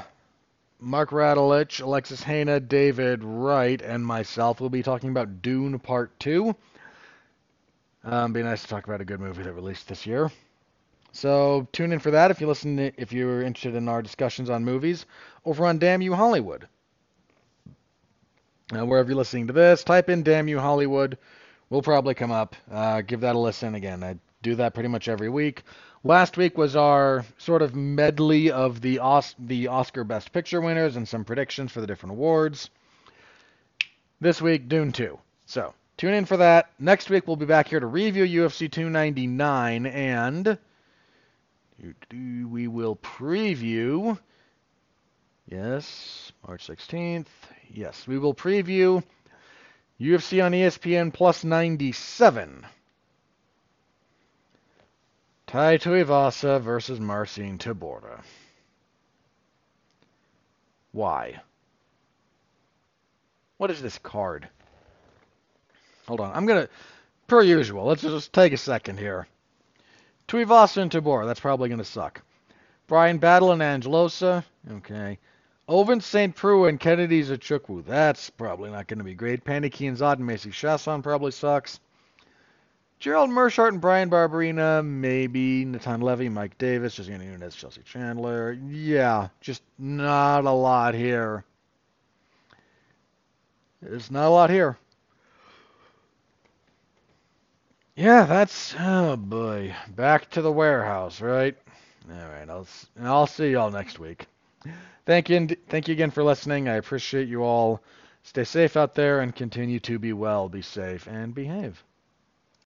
Mark Radulich, Alexis Haina, David Wright, and myself will be talking about Dune Part two. Um, be nice to talk about a good movie that released this year. So tune in for that if you listen to, if you're interested in our discussions on movies over on Damn You Hollywood. Now, wherever you're listening to this, type in Damn You Hollywood. We'll probably come up. Uh, give that a listen again. I do that pretty much every week. Last week was our sort of medley of the Os- the Oscar Best Picture winners and some predictions for the different awards. This week, Dune two. So tune in for that. Next week, we'll be back here to review U F C two ninety-nine and... We will preview. Yes, March sixteenth. Yes, we will preview U F C on E S P N plus ninety-seven. Tai Tuivasa versus Marcin Taborda. Why? What is this card? Hold on. I'm going to, per usual, let's just take a second here. Tuivasa and Taborda. That's probably going to suck. Brian Battle and Angelosa. Okay. Ovin Saint Preux and Kennedy Zachukwu. That's probably not going to be great. Paniki and Zod and Macy Chasson probably sucks. Gerald Mershart and Brian Barberina. Maybe. Natan Levy, Mike Davis. Just going to do this. Chelsea Chandler. Yeah. Just not a lot here. There's not a lot here. Yeah, that's... Oh, boy. Back to the warehouse, right? All right. I'll, I'll see y'all next week. Thank you, thank you again for listening. I appreciate you all. Stay safe out there and continue to be well, be safe, and behave.